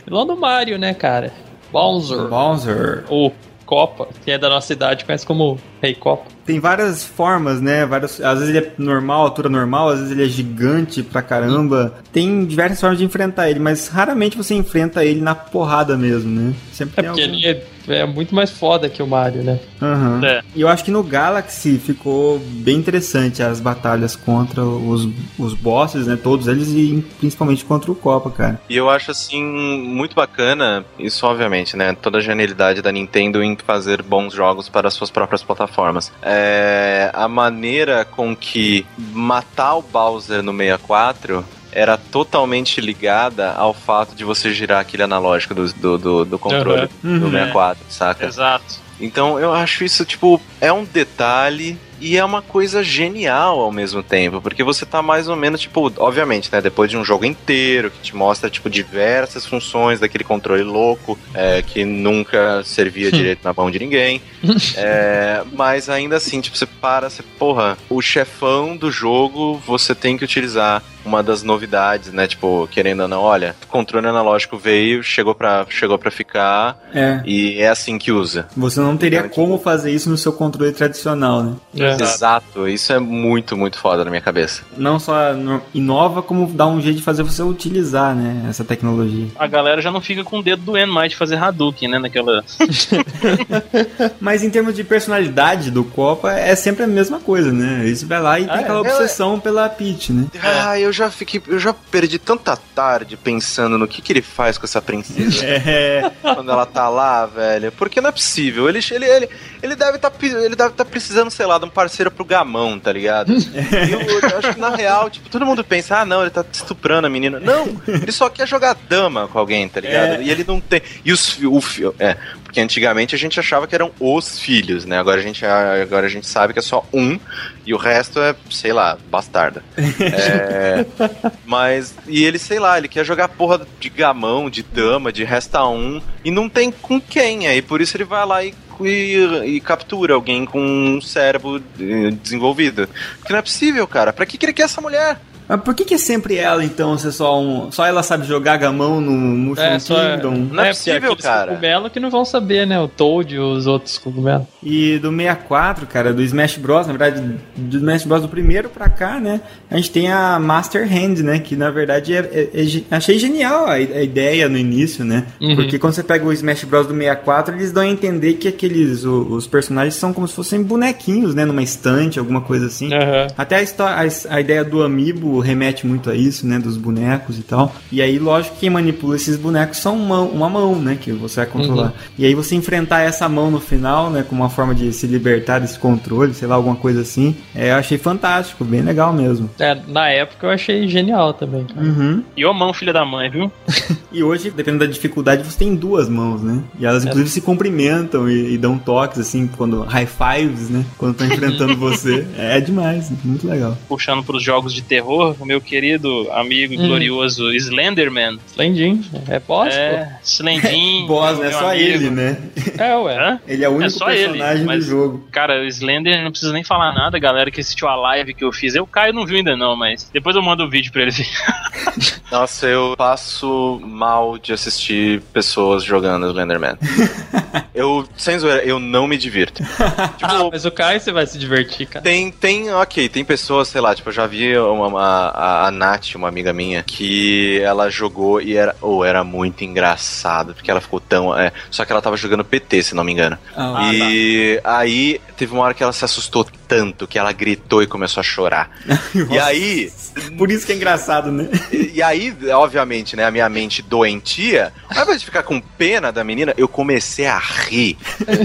Vilão do Mario, né, cara? Bowser. Bowser. O Koopa, que é da nossa idade, conhece como Rei Koopa. Tem várias formas, né? Várias, às vezes ele é normal, altura normal, às vezes ele é gigante pra caramba. Tem diversas formas de enfrentar ele, mas raramente você enfrenta ele na porrada mesmo, né? Sempre é tem porque algum... ele é, é muito mais foda que o Mario, né? Uhum. É. E eu acho que no Galaxy ficou bem interessante as batalhas contra os, os bosses, né? Todos eles e principalmente contra o Koopa, cara. E eu acho, assim, muito bacana, isso obviamente, né? Toda a genialidade da Nintendo em fazer bons jogos para as suas próprias plataformas. É... É, a maneira com que matar o Bowser no sessenta e quatro era totalmente ligada ao fato de você girar aquele analógico do, do, do, do controle uhum. do sessenta e quatro, é. Saca? Exato. Então eu acho isso, tipo, é um detalhe e é uma coisa genial ao mesmo tempo, porque você tá mais ou menos, tipo, obviamente, né, depois de um jogo inteiro que te mostra, tipo, diversas funções daquele controle louco, é, que nunca servia direito na mão de ninguém, é, mas ainda assim, tipo, você para, você, porra, o chefão do jogo, você tem que utilizar uma das novidades, né, tipo, querendo ou não, olha, o controle analógico veio, chegou pra, chegou pra ficar, é. E é assim que usa. Você não teria então, como tipo... fazer isso no seu controle tradicional, né? É. Exato. Exato, isso é muito, muito foda na minha cabeça. Não só inova, como dá um jeito de fazer você utilizar, né, essa tecnologia. A galera já não fica com o dedo doendo mais de fazer Hadouken, né, naquela... Mas em termos de personalidade do Koopa, é sempre a mesma coisa, né? Ele vai lá e ah, tem aquela obsessão ela... pela Peach, né? Ah, eu já fiquei... Eu já perdi tanta tarde pensando no que que ele faz com essa princesa. É. Quando ela tá lá, velho. Porque não é possível. Ele, ele, ele, ele deve tá, tá precisando, sei lá, de um parceiro pro gamão, tá ligado? Eu, eu acho que na real, tipo, todo mundo pensa, ah, não, ele tá estuprando a menina. Não, ele só quer jogar dama com alguém, tá ligado? É. E ele não tem... E os... O, é... Porque antigamente a gente achava que eram os filhos, né? Agora a gente, agora a gente sabe que é só um e o resto é, sei lá, bastarda. É, mas, e ele, sei lá, ele quer jogar porra de gamão, de dama, de resta um e não tem com quem, aí por isso ele vai lá e E, e captura alguém com um cérebro desenvolvido. Porque não é possível, cara. Pra que, que ele quer essa mulher? Mas por que, que é sempre ela, então? Se é só, um, só ela sabe jogar gamão no Mushroom é, Kingdom? É, não é, é possível, cara. Cogumelo que não vão saber, né? O Toad e os outros cogumelos. E do sessenta e quatro, cara, do Smash Bros, na verdade, do Smash Bros do primeiro pra cá, né? A gente tem a Master Hand, né? Que, na verdade, é, é, é, achei genial a, a ideia no início, né? Uhum. Porque quando você pega o Smash Bros do sessenta e quatro, eles dão a entender que aqueles... O, os personagens são como se fossem bonequinhos, né? Numa estante, alguma coisa assim. Uhum. Até a, a, a ideia do Amiibo remete muito a isso, né, dos bonecos e tal. E aí, lógico, quem manipula esses bonecos são uma, uma mão, né, que você vai controlar. Uhum. E aí você enfrentar essa mão no final, né, como uma forma de se libertar desse controle, sei lá, alguma coisa assim, é, eu achei fantástico, bem legal mesmo. É, na época eu achei genial também, cara. Uhum. E a mão, filha da mãe, viu? E hoje, dependendo da dificuldade, você tem duas mãos, né, e elas inclusive é. se cumprimentam e, e dão toques, assim, quando high fives, né, quando tá enfrentando você. É demais, muito legal. Puxando pros jogos de terror, o meu querido amigo hum. glorioso Slenderman. Slendin. É boss, é, pô. Slendin. É boss, é só amigo. Ele, né? É, ué. Ele é o único é personagem ele, mas, do jogo. Cara, o Slender, não preciso nem falar nada, galera que assistiu a live que eu fiz. Eu, Caio, não viu ainda não, mas depois eu mando o um vídeo pra ele ver. Nossa, eu passo mal de assistir pessoas jogando Slenderman. Eu, sem zoeira, eu não me divirto. Tipo, ah, mas o Caio você vai se divertir, cara. Tem, tem, ok, tem pessoas, sei lá, tipo, eu já vi uma, uma, a, a Nath, uma amiga minha, que ela jogou e era, ou oh, era muito engraçado, porque ela ficou tão, é, só que ela tava jogando P T, se não me engano. Ah, e tá. Aí teve uma hora que ela se assustou tanto que ela gritou e começou a chorar. E aí... Por isso que é engraçado, né? E aí, obviamente, né, a minha mente doentia, ao invés de ficar com pena da menina, eu comecei a rir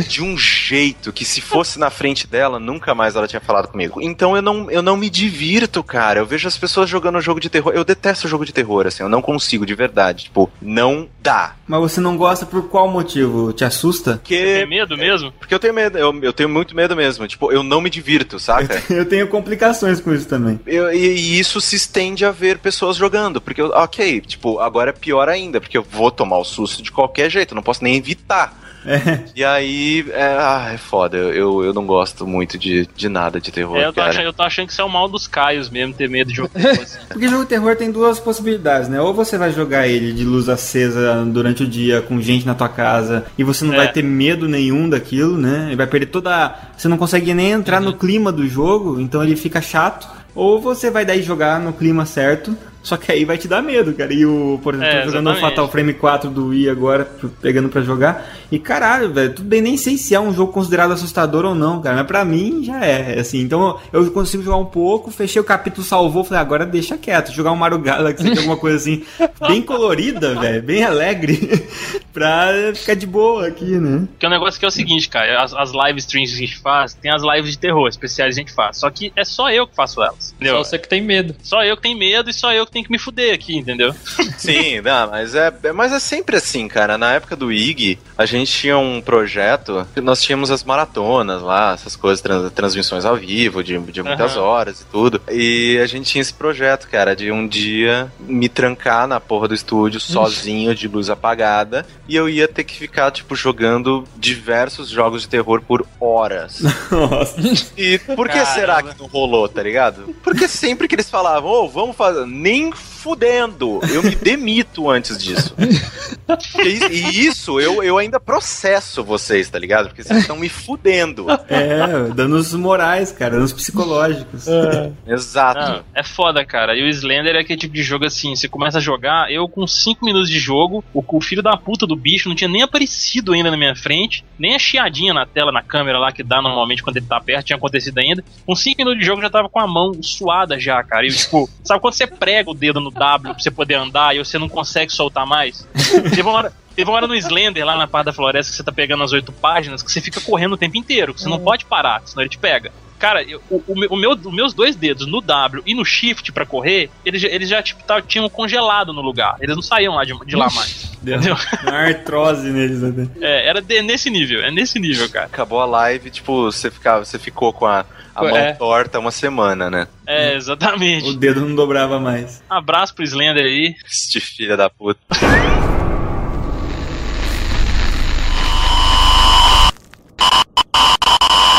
de um jeito que se fosse na frente dela, nunca mais ela tinha falado comigo. Então eu não, eu não me divirto, cara. Eu vejo as pessoas jogando jogo de terror. Eu detesto jogo de terror, assim. Eu não consigo, de verdade. Tipo, não dá. Mas você não gosta por qual motivo? Te assusta? Porque... Você tem medo mesmo? Porque eu tenho medo. Eu, eu tenho muito medo mesmo. Tipo, eu não me divirto, saca? Eu tenho complicações com isso também. Eu, e, e isso se estende a ver pessoas jogando. Porque, eu, ok, tipo, agora é pior ainda. Porque eu vou tomar o susto de qualquer jeito. Eu não posso nem evitar. É. E aí, é, ah, é foda. Eu, eu, eu não gosto muito de, de nada de terror. É, eu, tô cara. Achando, eu tô achando que isso é o mal dos Caios mesmo, ter medo de jogo de terror. Assim. Porque jogo de terror tem duas possibilidades, né? Ou você vai jogar ele de luz acesa durante o dia, com gente na tua casa, e você não é. vai ter medo nenhum daquilo, né? E vai perder toda. Você não consegue nem entrar uhum. no clima do jogo, então ele fica chato. Ou você vai daí jogar no clima certo, só que aí vai te dar medo, cara. E o, por exemplo, é, jogando o Fatal Frame quatro do Wii agora, pegando pra jogar. E caralho, velho, tudo bem, nem sei se é um jogo considerado assustador ou não, cara. Mas pra mim já é, assim. Então eu consigo jogar um pouco, fechei o capítulo, salvou, falei, agora deixa quieto. Jogar um Mario Galaxy, alguma coisa assim, bem colorida, velho, bem alegre, pra ficar de boa aqui, né? Porque o negócio que é o seguinte, cara, as, as live streams que a gente faz, tem as lives de terror especiais que a gente faz. Só que é só eu que faço elas. Entendeu? Só você que tem medo. Só eu que tenho medo e só eu que tenho que me fuder aqui, entendeu? Sim, não, mas, é, mas é sempre assim, cara. Na época do I G, a gente tinha um projeto que nós tínhamos as maratonas lá, essas coisas, trans, transmissões ao vivo de, de muitas uhum. horas e tudo. E a gente tinha esse projeto, cara, de um dia me trancar na porra do estúdio sozinho, de luz apagada, e eu ia ter que ficar, tipo, jogando diversos jogos de terror por horas. Nossa. E por que Caramba. Será que não rolou, tá ligado? Porque sempre que eles falavam, ô, oh, vamos fazer... Nem fudendo! Eu me demito antes disso. E isso, eu, eu ainda processo vocês, tá ligado? Porque vocês estão me fudendo. É, danos morais, cara, danos psicológicos. É. Exato. Não, é foda, cara. E o Slender é aquele tipo de jogo assim, você começa a jogar, eu com cinco minutos de jogo, o, o filho da puta do bicho não tinha nem aparecido ainda na minha frente, nem a chiadinha na tela, na câmera lá, que dá normalmente quando ele tá perto, tinha acontecido ainda. Com cinco minutos de jogo, eu já tava com a mão suada já, cara. E tipo, sabe quando você prega o dedo no W pra você poder andar e você não consegue soltar mais? Teve uma hora, teve uma hora no Slender, lá na parte da floresta, que você tá pegando as oito páginas, que você fica correndo o tempo inteiro, que você não pode parar, senão ele te pega. Cara, eu, o, o meu, os meus dois dedos no W e no Shift pra correr, eles, eles já tipo, tá, tinham congelado no lugar. Eles não saíam lá de, de lá mais. Deu entendeu? Uma artrose neles, né? É, era de, nesse nível, é nesse nível, cara. Acabou a live, tipo, você, ficava, você ficou com a, a mão é. torta uma semana, né? É, exatamente. O dedo não dobrava mais. Abraço pro Slender aí. Este filho da puta.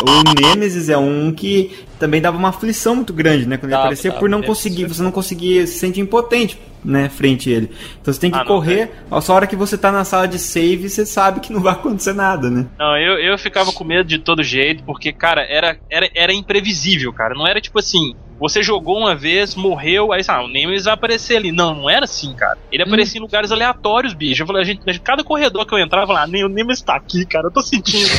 O Nemesis é um que também dava uma aflição muito grande, né? Quando ele tá, aparecia, tá, por não conseguir, você não conseguia, se sente impotente, né? Frente a ele. Então você tem que ah, correr, não, só a hora que você tá na sala de save, você sabe que não vai acontecer nada, né? Não, eu, eu ficava com medo de todo jeito, porque, cara, era, era, era imprevisível, cara. Não era tipo assim, você jogou uma vez, morreu, aí sabe, ah, o Nemesis vai aparecer ali. Não, não era assim, cara. Ele aparecia hum. em lugares aleatórios, bicho. Eu falei, a gente, cada corredor que eu entrava, eu falava, ah, o Nemesis tá aqui, cara, eu tô sentindo.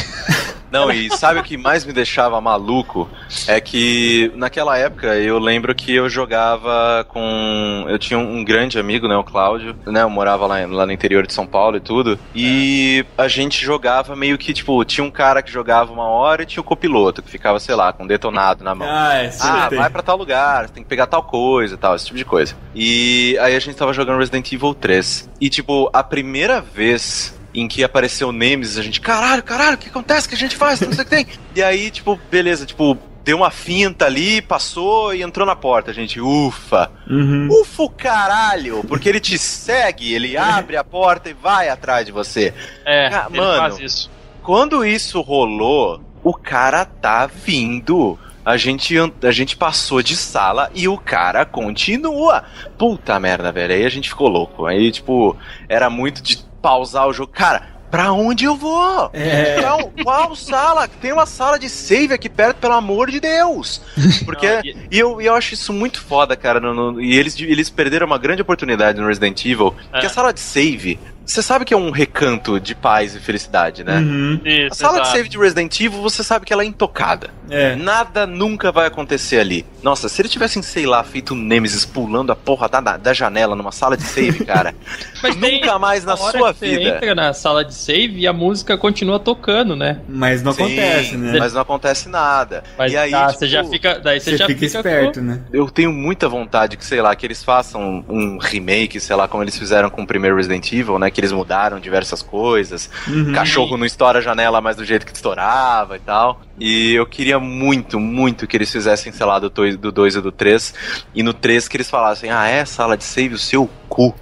Não, e sabe o que mais me deixava maluco? É que naquela época eu lembro que eu jogava com... Eu tinha um grande amigo, né, o Cláudio, né, eu morava lá, lá no interior de São Paulo e tudo, e a gente jogava meio que, tipo, tinha um cara que jogava uma hora e tinha o copiloto, que ficava, sei lá, com um detonado na mão. Ah, é, ah vai pra tal lugar, tem que pegar tal coisa e tal, esse tipo de coisa. E aí a gente tava jogando Resident Evil três, e tipo, a primeira vez... em que apareceu o Nemesis, a gente, caralho, caralho, o que acontece, o que a gente faz, não sei o que tem. E aí, tipo, beleza, tipo, deu uma finta ali, passou e entrou na porta, a gente, ufa. Uhum. Ufa o caralho, porque ele te segue, ele abre a porta e vai atrás de você. É, ah, ele mano, faz isso. Quando isso rolou, o cara tá vindo... A gente, a gente passou de sala e o cara continua. Puta merda, velho. Aí a gente ficou louco. Aí, tipo, era muito de pausar o jogo. Cara, pra onde eu vou? É. Pra qual sala? Tem uma sala de save aqui perto, pelo amor de Deus. Porque não, e... E, eu, e eu acho isso muito foda, cara. No, no, e eles, eles perderam uma grande oportunidade no Resident Evil. É. Porque a sala de save... Você sabe que é um recanto de paz e felicidade, né? Uhum. Isso, a sala exato. de save de Resident Evil, você sabe que ela é intocada. É. Nada nunca vai acontecer ali. Nossa, se eles tivessem, sei lá, feito um Nemesis pulando a porra da, da janela numa sala de save, cara. Mas nunca tem, mais na sua que vida. Você entra na sala de save e a música continua tocando, né? Mas não Sim, acontece, né? Mas não acontece nada. Mas e aí, tá, tipo, você já fica, daí você, você já fica, fica esperto, com... né? Eu tenho muita vontade que, sei lá, que eles façam um remake, sei lá, como eles fizeram com o primeiro Resident Evil, né? Que eles mudaram diversas coisas, uhum. Cachorro não estoura a janela mais do jeito que estourava e tal. E eu queria muito, muito que eles fizessem, sei lá, do dois e do três. E no três que eles falassem, ah, é, sala de save, o seu cu.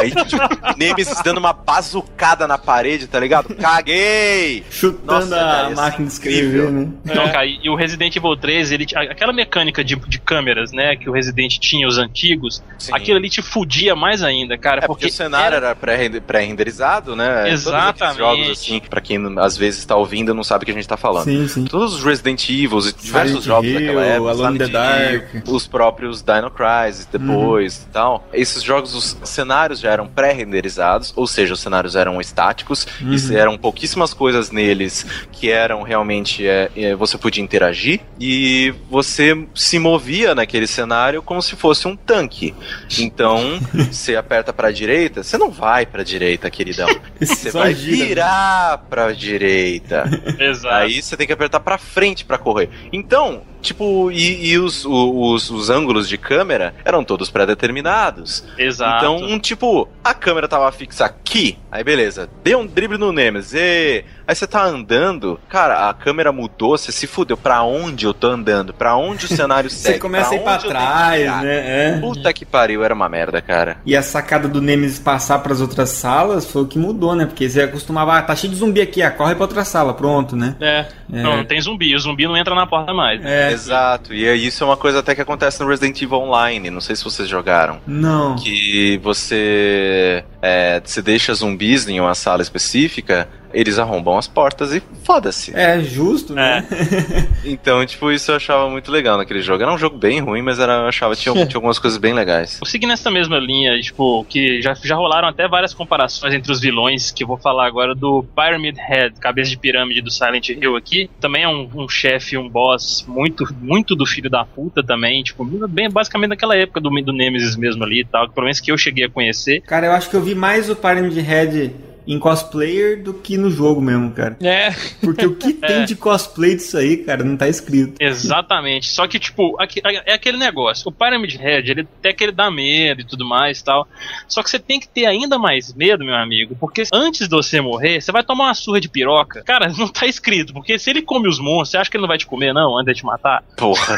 Aí, tipo, Nemesis dando uma bazucada na parede, tá ligado? Caguei! Chutando Nossa, a cara, máquina de escrever, né? Então, cara, e o Resident Evil três, ele, aquela mecânica de, de câmeras, né, que o Resident tinha, os antigos, Sim. aquilo ali te fudia mais ainda, cara. É porque, porque o cenário era, era pré-render, pré-renderizado, né? Exatamente. Todos jogos, assim, pra quem às vezes está ouvindo, não sabe o que a gente tá falando. Sim, sim. Todos os Resident Evil, diversos Silent jogos Hill, daquela época, Alone the Dark, Hill, os próprios Dino Crisis depois uhum. e tal. Esses jogos, os cenários já eram pré-renderizados, ou seja, os cenários eram estáticos, uhum. e eram pouquíssimas coisas neles que eram realmente, é, é, você podia interagir, e você se movia naquele cenário como se fosse um tanque. Então, você aperta pra direita, você não vai pra direita, queridão. Você vai gira, virar né? pra direita. Exato. Aí você tem que apertar tá pra frente pra correr. Então, tipo, e, e os, os, os ângulos de câmera eram todos pré-determinados. Exato. Então, um, tipo, a câmera tava fixa aqui, aí beleza, deu um drible no Nemesis, e... aí você tá andando, cara, a câmera mudou, você se fudeu, pra onde eu tô andando? Pra onde o cenário segue? Você começa pra a ir pra trás, né? É. Puta que pariu, era uma merda, cara. E a sacada do Nemesis passar pras outras salas foi o que mudou, né? Porque você acostumava, ah, tá cheio de zumbi aqui, ah, corre pra outra sala, pronto, né? É, é. Não, tem zumbi, o zumbi não entra na porta mais. Né? É. Exato, e isso é uma coisa até que acontece no Resident Evil Online, não sei se vocês jogaram. Não. Que você é, se deixa zumbis em uma sala específica, eles arrombam as portas e foda-se. É, justo, né? É. Então, tipo, isso eu achava muito legal naquele jogo. Era um jogo bem ruim, mas era, eu achava que tinha, tinha algumas coisas bem legais. Seguindo essa mesma linha, tipo, que já, já rolaram até várias comparações entre os vilões, que eu vou falar agora do Pyramid Head, cabeça de pirâmide do Silent Hill aqui. Também é um, um chefe, um boss muito, muito do filho da puta também, tipo, bem, basicamente daquela época do, do Nemesis mesmo ali e tal, pelo menos que eu cheguei a conhecer. Cara, eu acho que eu vi mais o Pyramid Head em cosplayer do que no jogo mesmo, cara. É. Porque o que tem é. de cosplay disso aí, cara, não tá escrito. Exatamente. Só que, tipo, aqui, é aquele negócio. O Pyramid Head, ele até que ele dá medo e tudo mais e tal. Só que você tem que ter ainda mais medo, meu amigo, porque antes de você morrer, você vai tomar uma surra de piroca. Cara, não tá escrito. Porque se ele come os monstros, você acha que ele não vai te comer, não? Antes de te matar? Porra.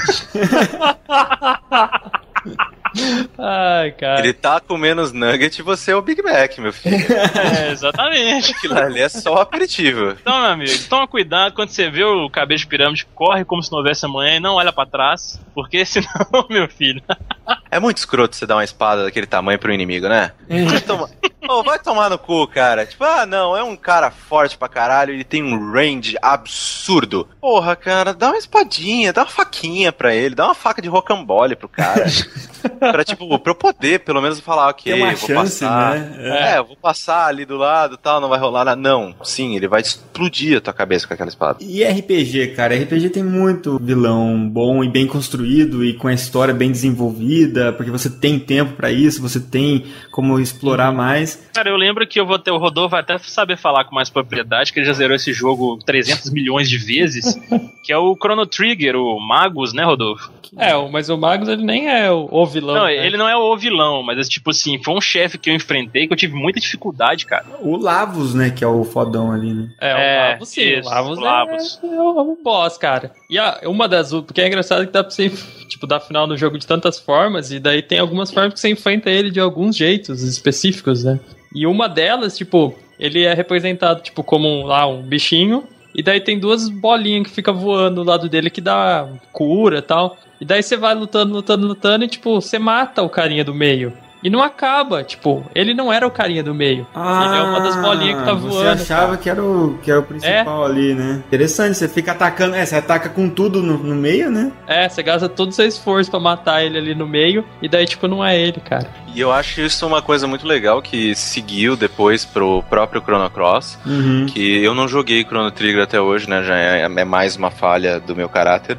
Ai, cara. Ele tá comendo os nuggets e você é o Big Mac, meu filho. É, exatamente. Aquilo ali é só aperitivo. Então, meu amigo, toma cuidado quando você vê o cabeça de pirâmide, corre como se não houvesse amanhã e não olha pra trás, porque senão, meu filho... É muito escroto você dar uma espada daquele tamanho pro inimigo, né? Vai tomar... Oh, vai tomar no cu, cara. Tipo, ah, não, é um cara forte pra caralho, ele tem um range absurdo. Porra, cara, dá uma espadinha, dá uma faquinha pra ele, dá uma faca de rocambole pro cara. Pra, tipo, pra eu poder, pelo menos, falar, ok, tem uma vou chance, passar. Né? É. é, vou passar ali do lado e tal, não vai rolar nada. Não, sim, ele vai explodir a tua cabeça com aquela espada. E R P G, cara? R P G tem muito vilão bom e bem construído e com a história bem desenvolvida, porque você tem tempo pra isso, você tem como explorar mais. Cara, eu lembro que eu vou ter, o Rodolfo vai até saber falar com mais propriedade, que ele já zerou esse jogo trezentos milhões de vezes, que é o Chrono Trigger, o Magus, né, Rodolfo? É, mas o Magus, ele nem é o, o vilão. Não, né? Ele não é o vilão, mas, tipo assim, foi um chefe que eu enfrentei que eu tive muita dificuldade, cara. O Lavos, né, que é o fodão ali, né? É, o Lavos, sim. Isso, o Lavos, o Lavos. É, é, o, é o boss, cara. E a, uma das... Porque é engraçado que dá pra você, tipo, dar final no jogo de tantas formas, e daí tem algumas formas que você enfrenta ele de alguns jeitos específicos, né? E uma delas, tipo, ele é representado, tipo, como um, lá um bichinho, E daí tem duas bolinhas que ficam voando do lado dele que dá cura e tal. E daí você vai lutando, lutando, lutando e, tipo, você mata o carinha do meio. E não acaba, tipo, ele não era o carinha do meio. Ah, ele é uma das bolinhas que tá voando. Você achava, cara, que era o, que era o principal é. ali, né? Interessante, você fica atacando, é, você ataca com tudo no, no meio, né? É, você gasta todo o seu esforço pra matar ele ali no meio, e daí, tipo, não é ele, cara. E eu acho isso uma coisa muito legal que seguiu depois pro próprio Chrono Cross, uhum. que eu não joguei Chrono Trigger até hoje, né? Já é, é mais uma falha do meu caráter,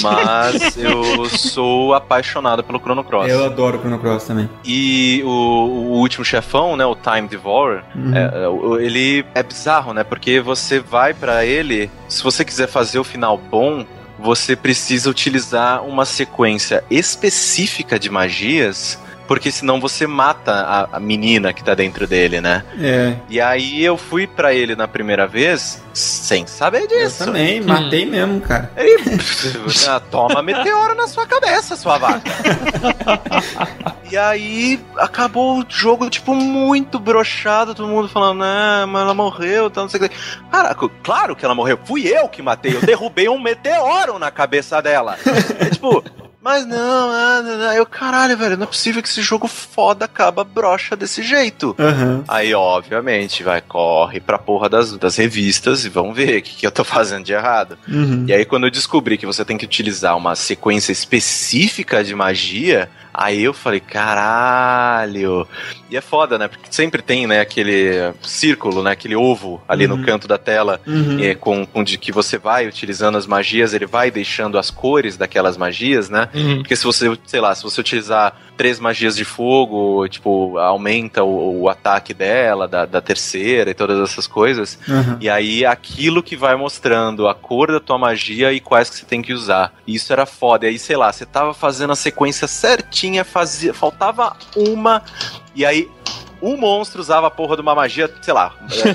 mas eu sou apaixonado pelo Chrono Cross. Eu adoro o Chrono Cross também. E o, o último chefão, né, o Time Devourer, uhum. é, ele é bizarro, né, porque você vai pra ele, se você quiser fazer o final bom, você precisa utilizar uma sequência específica de magias, porque senão você mata a, a menina que tá dentro dele, né? É. E aí eu fui pra ele na primeira vez sem saber disso. Eu também, matei hum. mesmo, cara. E, toma meteoro na sua cabeça, sua vaca. E aí acabou o jogo, tipo, muito broxado, todo mundo falando, né, mas ela morreu, tá, não sei o que. Caraca, claro que ela morreu. Fui eu que matei, eu derrubei um meteoro na cabeça dela. É, tipo... Mas não, ah, não, não, eu, caralho, velho, não é possível que esse jogo foda acaba broxa desse jeito. Uhum. Aí, obviamente, vai, corre pra porra das, das revistas e vão ver o que, que eu tô fazendo de errado. Uhum. E aí, quando eu descobri que você tem que utilizar uma sequência específica de magia, aí eu falei, caralho. E é foda, né? Porque sempre tem, né, aquele círculo, né, aquele ovo ali uhum. no canto da tela, uhum. é, com, com de que você vai utilizando as magias, ele vai deixando as cores daquelas magias, né? Uhum. Porque se você, sei lá, se você utilizar três magias de fogo, tipo, aumenta o, o ataque dela, da, da terceira e todas essas coisas. Uhum. E aí aquilo que vai mostrando a cor da tua magia e quais que você tem que usar. Isso era foda. E aí, sei lá, você tava fazendo a sequência certinha, fazia, faltava uma, e aí... Um monstro usava a porra de uma magia, sei lá,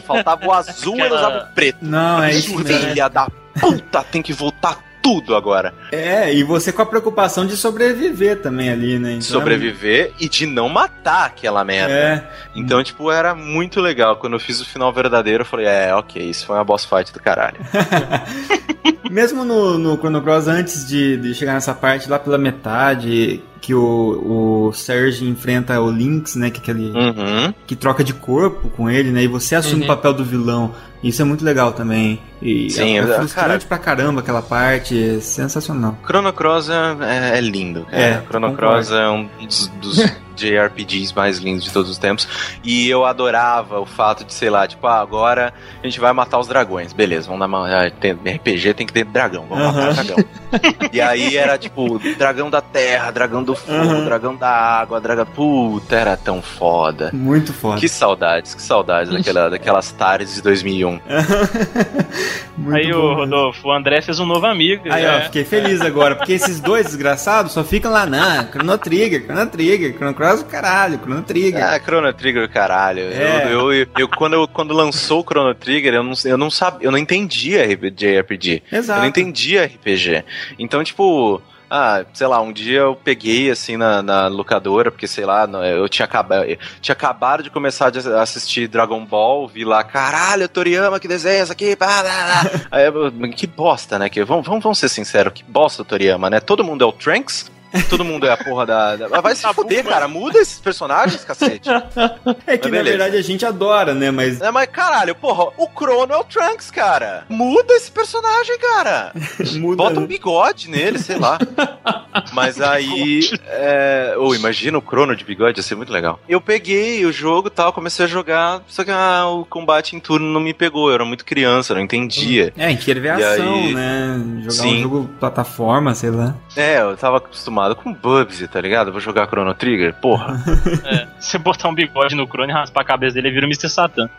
faltava o azul e ela usava o preto. Não, é isso mesmo. Filha da puta, tem que voltar tudo agora. É, e você com a preocupação de sobreviver também ali, né? Então, sobreviver e de não matar aquela merda. É. Então, tipo, era muito legal. Quando eu fiz o final verdadeiro, eu falei, é, ok, isso foi uma boss fight do caralho. Mesmo no, no Chrono Cross, antes de, de chegar nessa parte, lá pela metade... que o, o Serge enfrenta o Lynx, né, que aquele uhum. que troca de corpo com ele, né, e você assume uhum. o papel do vilão. Isso é muito legal também. E sim, é, é frustrante, cara, pra caramba aquela parte, é sensacional. Chrono Cross é, é lindo. Cara. É, Chrono Cross é um dos, dos J R P Gs mais lindos de todos os tempos. E eu adorava o fato de, sei lá, tipo, ah, agora a gente vai matar os dragões. Beleza, vamos dar uma... Tem, R P G tem que ter dragão, vamos uhum. matar o dragão. E aí era, tipo, dragão da terra, dragão do fogo, uhum. dragão da água, dragão... Puta, era tão foda. Muito foda. Que saudades, que saudades daquela, daquelas tardes de dois mil e um. Muito aí, o Rodolfo, o André fez um novo amigo. Aí, né? Ó, fiquei feliz agora, porque esses dois desgraçados só ficam lá, não, Chrono Trigger, Chrono Trigger, Chrono Cross, caralho, Chrono Trigger. Ah, Chrono Trigger, caralho. É. Eu, eu, eu, eu, quando, eu, quando lançou o Chrono Trigger, eu não, eu não sabia, eu não entendia J R P G. Exato. Eu não entendia R P G. Então, tipo... Ah, sei lá, um dia eu peguei assim na, na locadora, porque sei lá, eu tinha acabado, eu tinha acabado de começar a assistir Dragon Ball, vi lá, caralho, Toriyama, que desenho isso aqui, pá, pá, pá. Aí, que bosta, né? Que, vamos, vamos ser sinceros, que bosta Toriyama, né? Todo mundo é o Trunks? Todo mundo é a porra da... da... Vai se foder, cara. Muda esses personagens, cacete. É que, na verdade, a gente adora, né? Mas... É, mas, caralho, porra, o Crono é o Trunks, cara. Muda esse personagem, cara. Muda. Bota um bigode nele, sei lá. Mas aí... É... Oh, imagina o Crono de bigode, ia ser muito legal. Eu peguei o jogo e tal, comecei a jogar, só que ah, o combate em turno não me pegou. Eu era muito criança, não entendia. É, que era ação, aí... né? Jogar Sim. um jogo plataforma, sei lá. É, eu tava acostumado com Bubsy, tá ligado? Vou jogar Chrono Trigger, porra. É, se botar um bigode no Crono e raspar a cabeça dele, ele vira o mister Satan.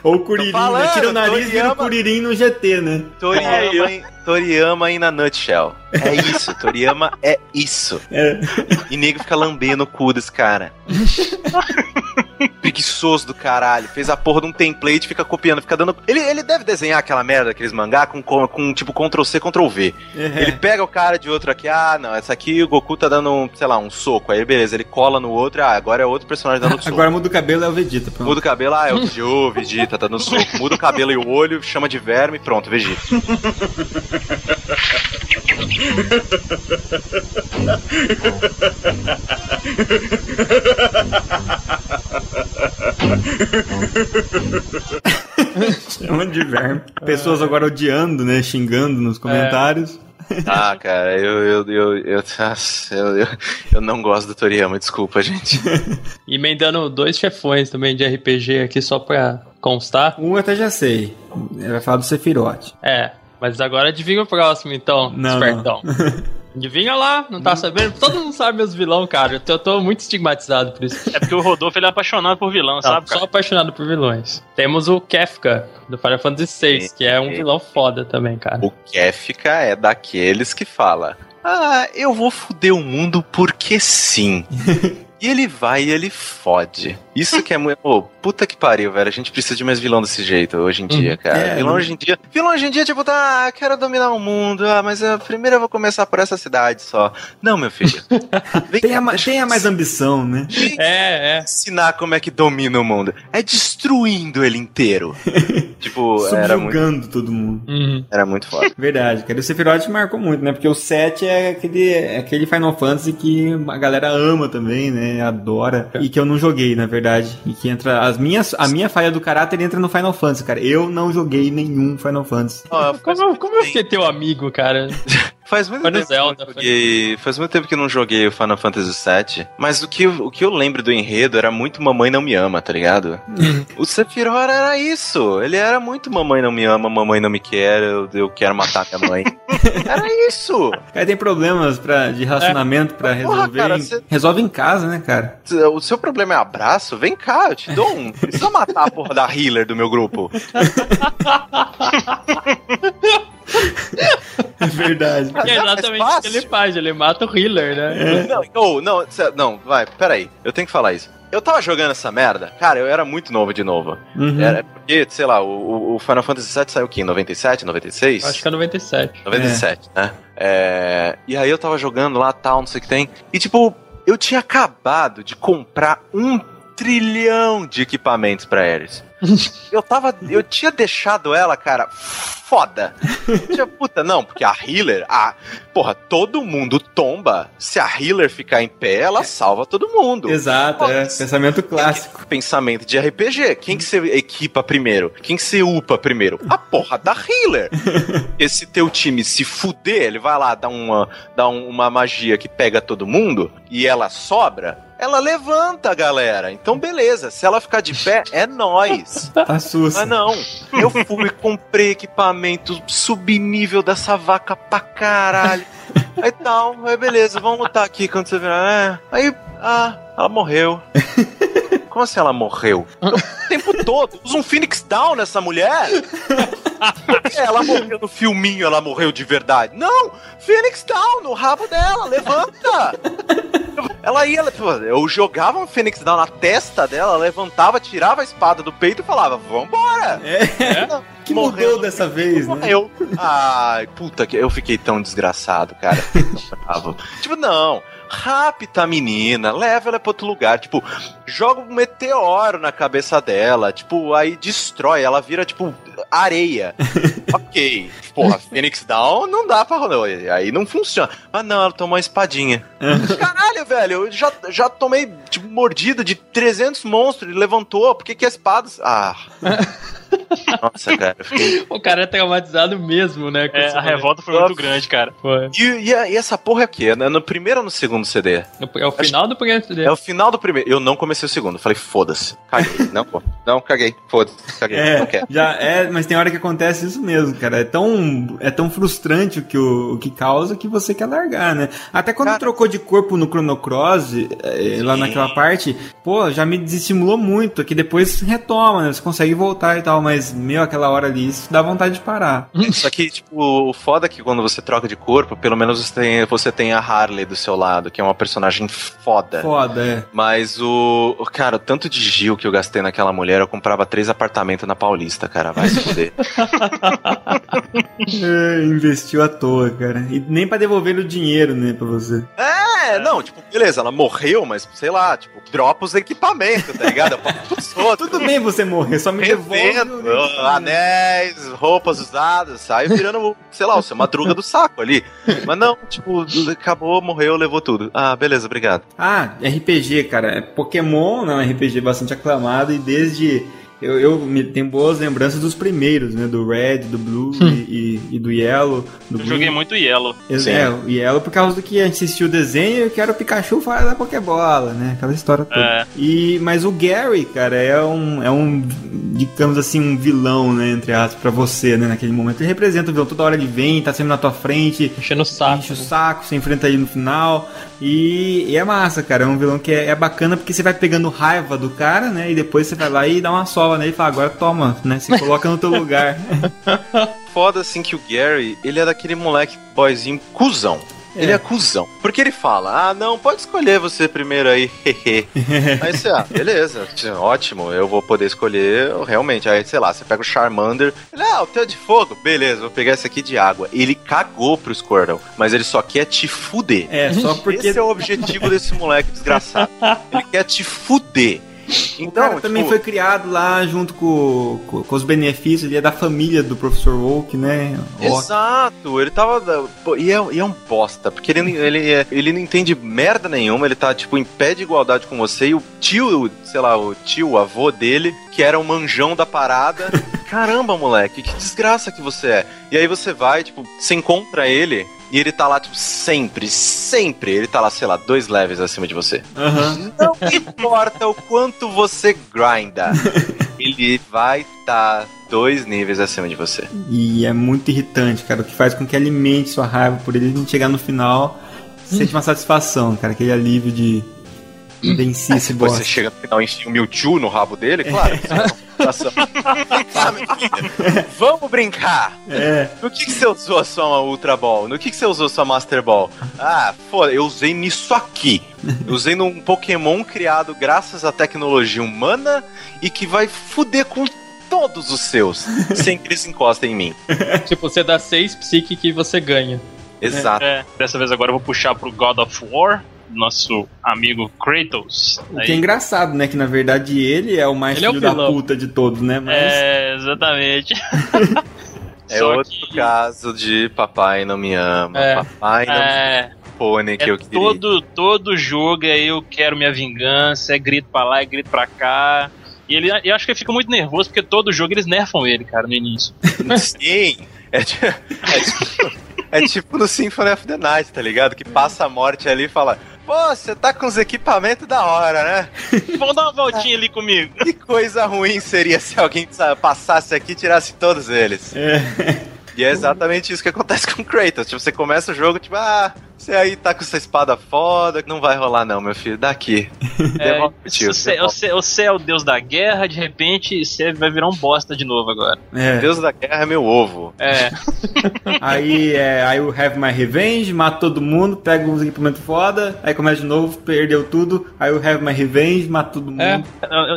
Ou o Kuririn, falando, né? Tira o nariz e vira o Kuririn no G T, né? Toriyama, é, Toriyama aí na nutshell. É isso, Toriyama é isso. É. E nego fica lambendo o cu desse cara. preguiçoso do caralho. Fez a porra de um template, fica copiando, fica dando... Ele, ele deve desenhar aquela merda, aqueles mangá, com, com, com tipo control C, control V. Uhum. Ele pega o cara de outro aqui, ah, não, essa aqui o Goku tá dando, um, sei lá, um soco. Aí, beleza, ele cola no outro, ah, agora é outro personagem dando soco. Agora muda o cabelo, é o Vegeta, pronto. Muda o cabelo, ah, é o Gio, Vegeta, tá dando soco. Muda o cabelo e o olho, chama de verme, pronto, Vegeta. Chama de verme. Pessoas agora odiando, né? Xingando nos comentários. É. Ah, cara, eu eu, eu, eu, eu, eu eu não gosto do Toriyama, desculpa, gente. E emendando dois chefões também de R P G aqui só pra constar. Um eu até já sei. Ele vai falar do Sephiroth. É, mas agora adivinha o próximo, então, não, espertão. Não. Adivinha lá, não tá sabendo? Todo mundo sabe meus vilão, cara. Eu tô muito estigmatizado por isso. É porque o Rodolfo, ele é apaixonado por vilão, não, sabe? Cara? Só apaixonado por vilões. Temos o Kefka, do Final Fantasy seis, e... que é um vilão foda também, cara. O Kefka é daqueles que fala: ah, eu vou foder o mundo porque sim. E ele vai e ele fode. Isso que é muito... Pô, puta que pariu, velho. A gente precisa de mais vilão desse jeito hoje em dia, cara. É, vilão hoje em dia... Vilão hoje em dia, tipo, tá... Ah, quero dominar o mundo. Ah, mas eu, primeiro eu vou começar por essa cidade só. Não, meu filho. Vem, tenha, ma- tenha mais ambição, né? Vem é, é. ensinar como é que domina o mundo. É destruindo ele inteiro. Tipo, era muito... Subjugando todo mundo. Uhum. Era muito foda. Verdade, cara. O Sephiroth marcou muito, né? Porque o sete é aquele, é aquele Final Fantasy que a galera ama também, né? Adora. E que eu não joguei, na verdade. E que entra... As minhas, a minha falha do caráter entra no Final Fantasy, cara. Eu não joguei nenhum Final Fantasy. Oh, como como eu fiquei teu amigo, cara? Faz muito, tempo Zelda, que joguei, faz muito tempo que eu não joguei o Final Fantasy sete, mas o que, o que eu lembro do enredo era muito Mamãe Não Me Ama, tá ligado? O Sephiroth era isso, ele era muito Mamãe Não Me Ama, Mamãe Não Me Quer, eu, eu quero matar minha mãe. Era isso! Cara, tem problemas pra, de relacionamento é. pra resolver. Porra, cara, cê... Resolve em casa, né, cara? O seu problema é abraço? Vem cá, eu te dou um. Precisa matar a porra da healer do meu grupo. É verdade. É exatamente o que ele faz, ele mata o healer, né? É. Não, oh, não, não, vai, peraí, eu tenho que falar isso. Eu tava jogando essa merda, cara, eu era muito novo de novo. Uhum. Era porque, sei lá, o, o Final Fantasy sete saiu o quê? Em noventa e sete, noventa e seis? Acho que é noventa e sete. noventa e sete, é. Né? É, e aí eu tava jogando lá, tal, não sei o que tem. E tipo, eu tinha acabado de comprar um trilhão de equipamentos pra eles. Eu tava, eu tinha deixado ela, cara, foda. Tinha, puta, não, porque a healer, a, porra, todo mundo tomba. Se a healer ficar em pé, ela salva todo mundo. Exato, porra, é, pensamento clássico. Pensamento de R P G. Quem que você equipa primeiro? Quem que você upa primeiro? A porra da healer. Esse teu time se fuder, ele vai lá dar uma, dar uma magia que pega todo mundo e ela sobra. Ela levanta, galera. Então, beleza. Se ela ficar de pé, é nóis. Tá susto. Mas não. Eu fui, comprei equipamento subnível dessa vaca pra caralho. Aí tal. Aí, beleza. Vamos lutar aqui quando você virar. É. Aí, ah, ela morreu. Como assim ela morreu? Eu, o tempo todo. Usa um Phoenix Down nessa mulher. Ela morreu no filminho, ela morreu de verdade. Não! Phoenix Down no rabo dela, levanta! Ela ia, eu jogava um Phoenix Down na testa dela, levantava, tirava a espada do peito e falava, vambora! É. Não, que morreu, mudou dessa vez, né? Morreu. Ai, puta, que eu fiquei tão desgraçado, cara. Fiquei tão bravo. Tipo, não... Rápida, menina, leva ela pra outro lugar. Tipo, joga um meteoro na cabeça dela. Tipo, aí destrói, ela vira, tipo, areia. Ok. Porra, Phoenix Down não dá pra rolar. Aí não funciona. Mas não, ela tomou uma espadinha. Caralho, velho, eu já, já tomei, tipo, mordida de trezentos monstros. Ele levantou, por que que é espadas? Ah... Nossa, cara, eu fiquei... O cara é traumatizado mesmo, né? É, a revolta foi muito grande, cara. E, e, e essa porra é o quê? No primeiro ou no segundo C D? É o final do primeiro C D. É o final do primeiro. Eu não comecei o segundo. Falei, foda-se. Caguei. Não, Não, caguei, foda-se, caguei, é, não quero. Já é, mas tem hora que acontece isso mesmo, cara. É tão, é tão frustrante o que, o, o que causa que você quer largar, né? Até quando cara... trocou de corpo no Chrono Cross, é, lá naquela parte, pô, já me desestimulou muito, que depois retoma, né? Você consegue voltar e tal, mas, meu, aquela hora ali, isso dá vontade de parar. Só que, tipo, o foda é que quando você troca de corpo, pelo menos você tem, você tem a Harley do seu lado, que é uma personagem foda. Foda, é. Mas o... Cara, o tanto de Gil que eu gastei naquela mulher, eu comprava três apartamentos na Paulista, cara. Vai se fuder. É, investiu à toa, cara. E nem pra devolver o dinheiro, né, pra você. É, não, tipo, beleza, ela morreu, mas, sei lá, tipo, dropa os equipamentos, tá ligado? Tudo bem você morrer, só me devolve. Anéis, roupas usadas, sai virando, sei lá, o seu Madruga do saco ali. Mas não, tipo, acabou, morreu, levou tudo. Ah, beleza, obrigado. Ah, R P G, cara. Pokémon, não, R P G bastante aclamado e desde Eu, eu me, tenho boas lembranças dos primeiros, né? Do Red, do Blue hum. e, e do Yellow. Do eu Blue. Joguei muito Yellow. Sim. É, o Yellow por causa do que a gente assistiu o desenho e que era o Pikachu fora da Pokébola, né? Aquela história toda. É. E, mas o Gary, cara, é um, é um, digamos assim, um vilão, né? Entre aspas, pra você, né? Naquele momento. Ele representa o vilão. Toda hora ele vem, tá sempre na tua frente. Enchendo o saco. Enche o saco, você enfrenta ele no final. E, e é massa, cara. É um vilão que é, é bacana porque você vai pegando raiva do cara, né? E depois você vai lá e dá uma sova nele e fala, agora toma, né? Se coloca no teu lugar. Foda assim que o Gary, ele é daquele moleque boyzinho cuzão. É. Ele é cuzão. Porque ele fala, ah, não, pode escolher você primeiro aí, hehe. Aí você, ah, beleza, ótimo, eu vou poder escolher realmente. Aí, sei lá, você pega o Charmander, ele, ah, o teu é de fogo, beleza, vou pegar esse aqui de água. Ele cagou pro Squirtle, mas ele só quer te fuder. É, só porque... Esse é o objetivo desse moleque desgraçado. Ele quer te fuder. Então, o cara também tipo... foi criado lá junto com, com, com os benefícios, ele é da família do professor Oak, né? Oak. Exato, ele tava... E é, e é um bosta, porque ele, ele, é, ele não entende merda nenhuma, ele tá tipo em pé de igualdade com você, e o tio, sei lá, o tio, o avô dele, que era o manjão da parada... Caramba, moleque, que desgraça que você é. E aí você vai, tipo, você encontra ele... E ele tá lá, tipo, sempre, sempre. Ele tá lá, sei lá, dois levels acima de você. Uhum. Não importa o quanto você grinda. Ele vai estar tá dois níveis acima de você. E é muito irritante, cara. O que faz com que alimente sua raiva por ele não chegar no final. Sente uma satisfação, cara. Aquele alívio de... Venci esse bosta. Você chega no final e enfia o Mewtwo no rabo dele, claro. É. Vamos brincar. É. No que, que você usou a sua Ultra Ball? No que, que você usou a sua Master Ball? Ah, foda, eu usei nisso aqui. Eu usei num Pokémon criado graças à tecnologia humana e que vai fuder com todos os seus sem que eles encostem em mim. Tipo, você dá seis psíquicos e você ganha. Exato. É, dessa vez agora eu vou puxar pro God of War. Nosso amigo Kratos. O que é engraçado, né? Que na verdade ele é o mais ele filho é o da puta de todos, né? Mas... É, exatamente. É outro que... caso de papai não me ama, é, papai não é... me ama. Pônei que é eu queria. Todo, todo jogo é eu quero minha vingança, é grito pra lá, é grito pra cá. E ele, eu acho que ele fica muito nervoso porque todo jogo eles nerfam ele, cara, no início. Sim! É tipo... É tipo... É tipo no Symphony of the Night, tá ligado? Que passa a morte ali e fala... Pô, você tá com os equipamentos da hora, né? Vamos dar uma voltinha ali comigo. Que coisa ruim seria se alguém passasse aqui e tirasse todos eles. É. E é exatamente isso que acontece com o Kratos. Tipo, você começa o jogo, tipo... Ah, você aí tá com essa espada foda... Não vai rolar não, meu filho. Daqui. É, devolve, tio, você, você, você é o deus da guerra, de repente... Você vai virar um bosta de novo agora. É. O deus da guerra é meu ovo. É. Aí é... I will have my revenge. Mata todo mundo. Pega uns equipamentos foda. Aí começa de novo. Perdeu tudo. I will have my revenge. Mata todo mundo. É,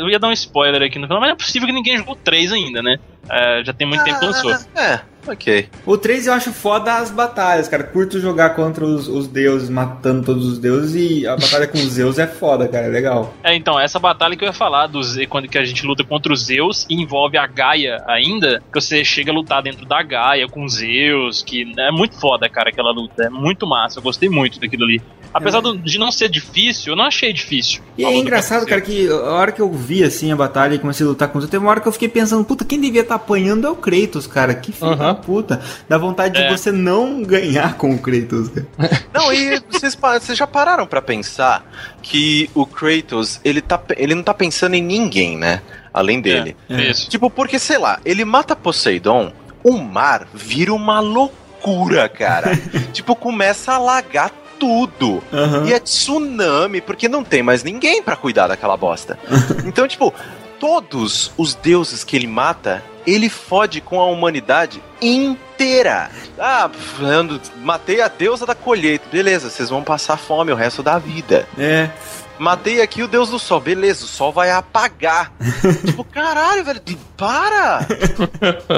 eu ia dar um spoiler aqui no final. Mas é possível que ninguém jogou três ainda, né? É, já tem muito ah, tempo que lançou. É... Ok. O três eu acho foda as batalhas, cara. Curto jogar contra os, os deuses, matando todos os deuses, e a batalha com os Zeus é foda, cara. É legal. É, então, essa batalha que eu ia falar, do Z, quando que a gente luta contra os Zeus e envolve a Gaia ainda, que você chega a lutar dentro da Gaia com os Zeus, que é muito foda, cara, aquela luta. É muito massa. Eu gostei muito daquilo ali. Apesar é. do, de não ser difícil, eu não achei difícil. E é engraçado, cara, que a hora que eu vi, assim, a batalha e comecei a lutar com os Zeus, teve uma hora que eu fiquei pensando, puta, quem devia estar tá apanhando é o Kratos, cara. Que filho da puta. Dá vontade é. de você não ganhar com o Kratos, cara. Não, e vocês, vocês já pararam pra pensar que o Kratos, ele, tá, ele não tá pensando em ninguém, né? além dele. É, é. Tipo, porque, sei lá, ele mata Poseidon, o mar vira uma loucura, cara. Tipo, começa a alagar tudo. Uhum. E é tsunami, porque não tem mais ninguém pra cuidar daquela bosta. Então, tipo, todos os deuses que ele mata, ele fode com a humanidade inteira. Ah, matei a deusa da colheita. Beleza, vocês vão passar fome o resto da vida. É. Matei aqui o deus do sol. Beleza, o sol vai apagar. Tipo, caralho, velho, para!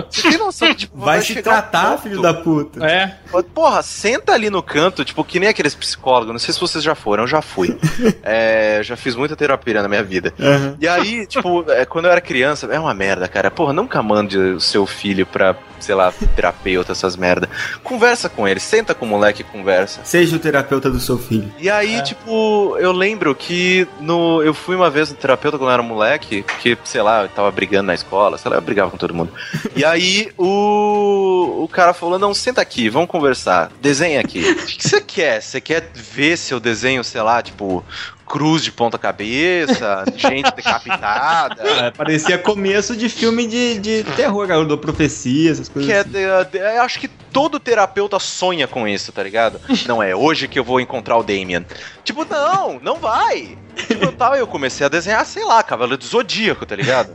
Você tem noção que, tipo, vai, vai se tratar, filho da puta. É. Porra, senta ali no canto, tipo, que nem aqueles psicólogos. Não sei se vocês já foram, eu já fui. É, já fiz muita terapia na minha vida. Uhum. E aí, tipo, quando eu era criança, é uma merda, cara. Porra, nunca mande o seu filho pra, sei lá, terapeuta, essas merda. Conversa com ele, senta com o moleque e conversa. Seja o terapeuta do seu filho. E aí, é. tipo, eu lembro que que no, eu fui uma vez no terapeuta quando eu era moleque, porque, sei lá, eu tava brigando na escola, sei lá, eu brigava com todo mundo. E aí o, o cara falou, não, senta aqui, vamos conversar, desenha aqui. O que você quer? Você quer ver seu desenho, sei lá, tipo, cruz de ponta cabeça, gente decapitada? É, parecia começo de filme de, de terror, cara, do profecia, essas coisas que assim. é, de, de, acho que todo terapeuta sonha com isso, tá ligado? Não é hoje que eu vou encontrar o Damien. Tipo, não, não vai. Tipo, tal, eu comecei a desenhar, sei lá, Cavaleiro do Zodíaco, tá ligado?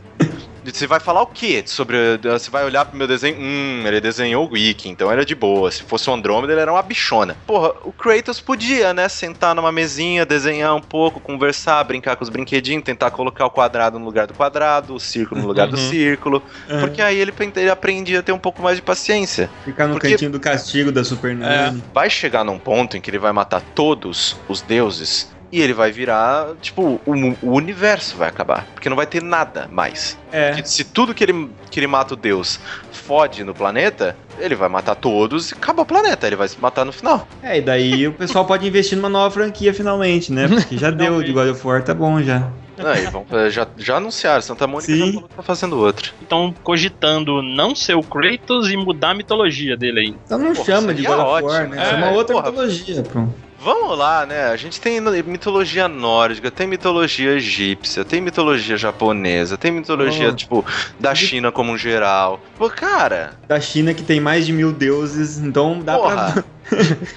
Você vai falar o quê? Sobre, você vai olhar pro meu desenho, hum, ele desenhou o Wiki, então era de boa. Se fosse o Andrômeda, ele era uma bichona. Porra, o Kratos podia, né, sentar numa mesinha, desenhar um pouco, conversar, brincar com os brinquedinhos, tentar colocar o quadrado no lugar do quadrado, o círculo no lugar uhum. do círculo, uhum. porque aí ele, ele aprendia a ter um pouco mais de paciência. Ficar no porque, cantinho do castigo da Super Nintendo. É, vai chegar num ponto em que ele vai matar todos os deuses. E ele vai virar, tipo, o, o universo vai acabar. Porque não vai ter nada mais. É. Porque se tudo que ele, que ele mata o Deus fode no planeta, ele vai matar todos e acaba o planeta. Ele vai se matar no final. É, e daí o pessoal pode investir numa nova franquia finalmente, né? Porque já deu de God of War, tá bom já. Não, e vão, já, já anunciaram, Santa Mônica Sim. já falou que tá fazendo outro. Então, cogitando não ser o Kratos e mudar a mitologia dele aí. Então não Porra, chama de God of War, né? É, é uma outra Porra, mitologia, pô. Vamos lá, né? A gente tem mitologia nórdica, tem mitologia egípcia, tem mitologia japonesa, tem mitologia, oh. tipo, da China como um geral. Pô, cara... Da China que tem mais de mil deuses, então dá Porra. pra...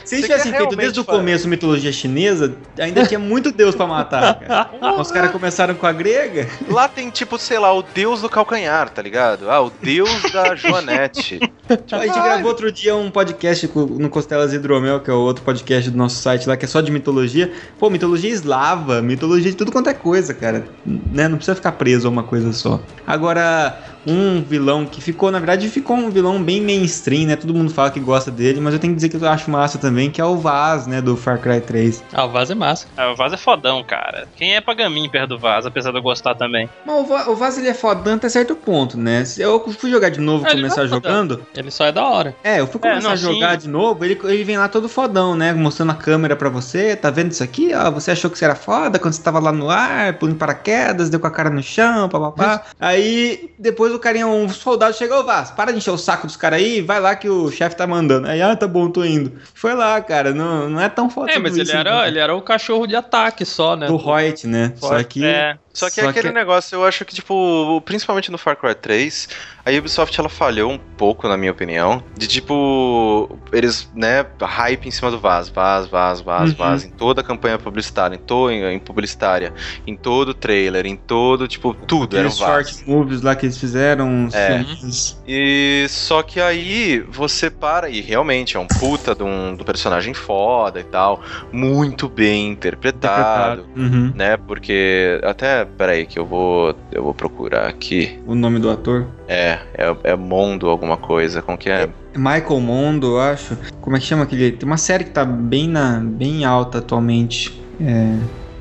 Se eles tivessem feito desde o começo mitologia chinesa, ainda tinha muito deus pra matar, cara. Uhum. Os caras começaram com a grega. Lá tem, tipo, sei lá, o deus do calcanhar, tá ligado? Ah, o deus da Joanete. Tipo, a gente gravou outro dia um podcast no Costelas Hidromel, que é o outro podcast do nosso site lá, que é só de mitologia. Pô, mitologia eslava, mitologia de tudo quanto é coisa, cara. Né? Não precisa ficar preso a uma coisa só. Agora... Um vilão que ficou, na verdade, ficou um vilão bem mainstream, né? Todo mundo fala que gosta dele, mas eu tenho que dizer que eu acho massa também, que é o Vaz, né? Do Far Cry três. Ah, o Vaz é massa. Ah, o Vaz é fodão, cara. Quem é pagaminho perto do Vaz, apesar de eu gostar também? Mas o Vaz, ele é fodão até certo ponto, né? Eu fui jogar de novo, é, começar jogando... Fodão. Ele só é da hora. É, eu fui começar é, não, a jogar assim... de novo, ele, ele vem lá todo fodão, né? Mostrando a câmera pra você, tá vendo isso aqui? Ó, você achou que você era foda quando você tava lá no ar, pulando paraquedas, deu com a cara no chão, papapá. Aí, depois o carinha, um soldado chegou, ô Vaz, para de encher o saco dos caras aí, vai lá que o chefe tá mandando. Aí, ah, tá bom, tô indo. Foi lá, cara, não, não é tão foda. É, mas ele era, ele era o cachorro de ataque só, né? Do Hoyt, né? Só que... É. Só que Só é aquele que... negócio, eu acho que, tipo, principalmente no Far Cry três, a Ubisoft, ela falhou um pouco, na minha opinião, de, tipo, eles, né, hype em cima do Vaz, Vaz, Vaz, Vaz, uhum. Vaz, em toda a campanha publicitária, em, to, em, em publicitária, em todo o trailer, em todo, tipo, tudo era o Vaz. Short movies lá que eles fizeram. É. Filmes. E só que aí você para, e realmente é um puta de um, de um personagem foda e tal, muito bem interpretado, interpretado. Uhum. né, porque até peraí que eu vou eu vou procurar aqui. O nome do ator? É, é, é Mondo alguma coisa, como que é? Michael Mondo, eu acho. Como é que chama aquele? Tem uma série que tá bem, na, bem alta atualmente.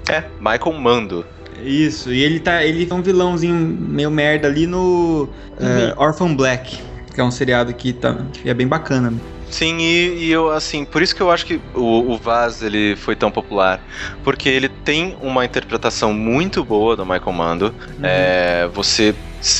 É... é, Michael Mando. Isso, e ele tá ele é um vilãozinho meio merda ali no uhum. uh, Orphan Black, que é um seriado que, tá, que é bem bacana. Sim, e, e eu, assim, por isso que eu acho que o, o Vaz, ele foi tão popular, porque ele tem uma interpretação muito boa do Michael Mando, uhum. é, você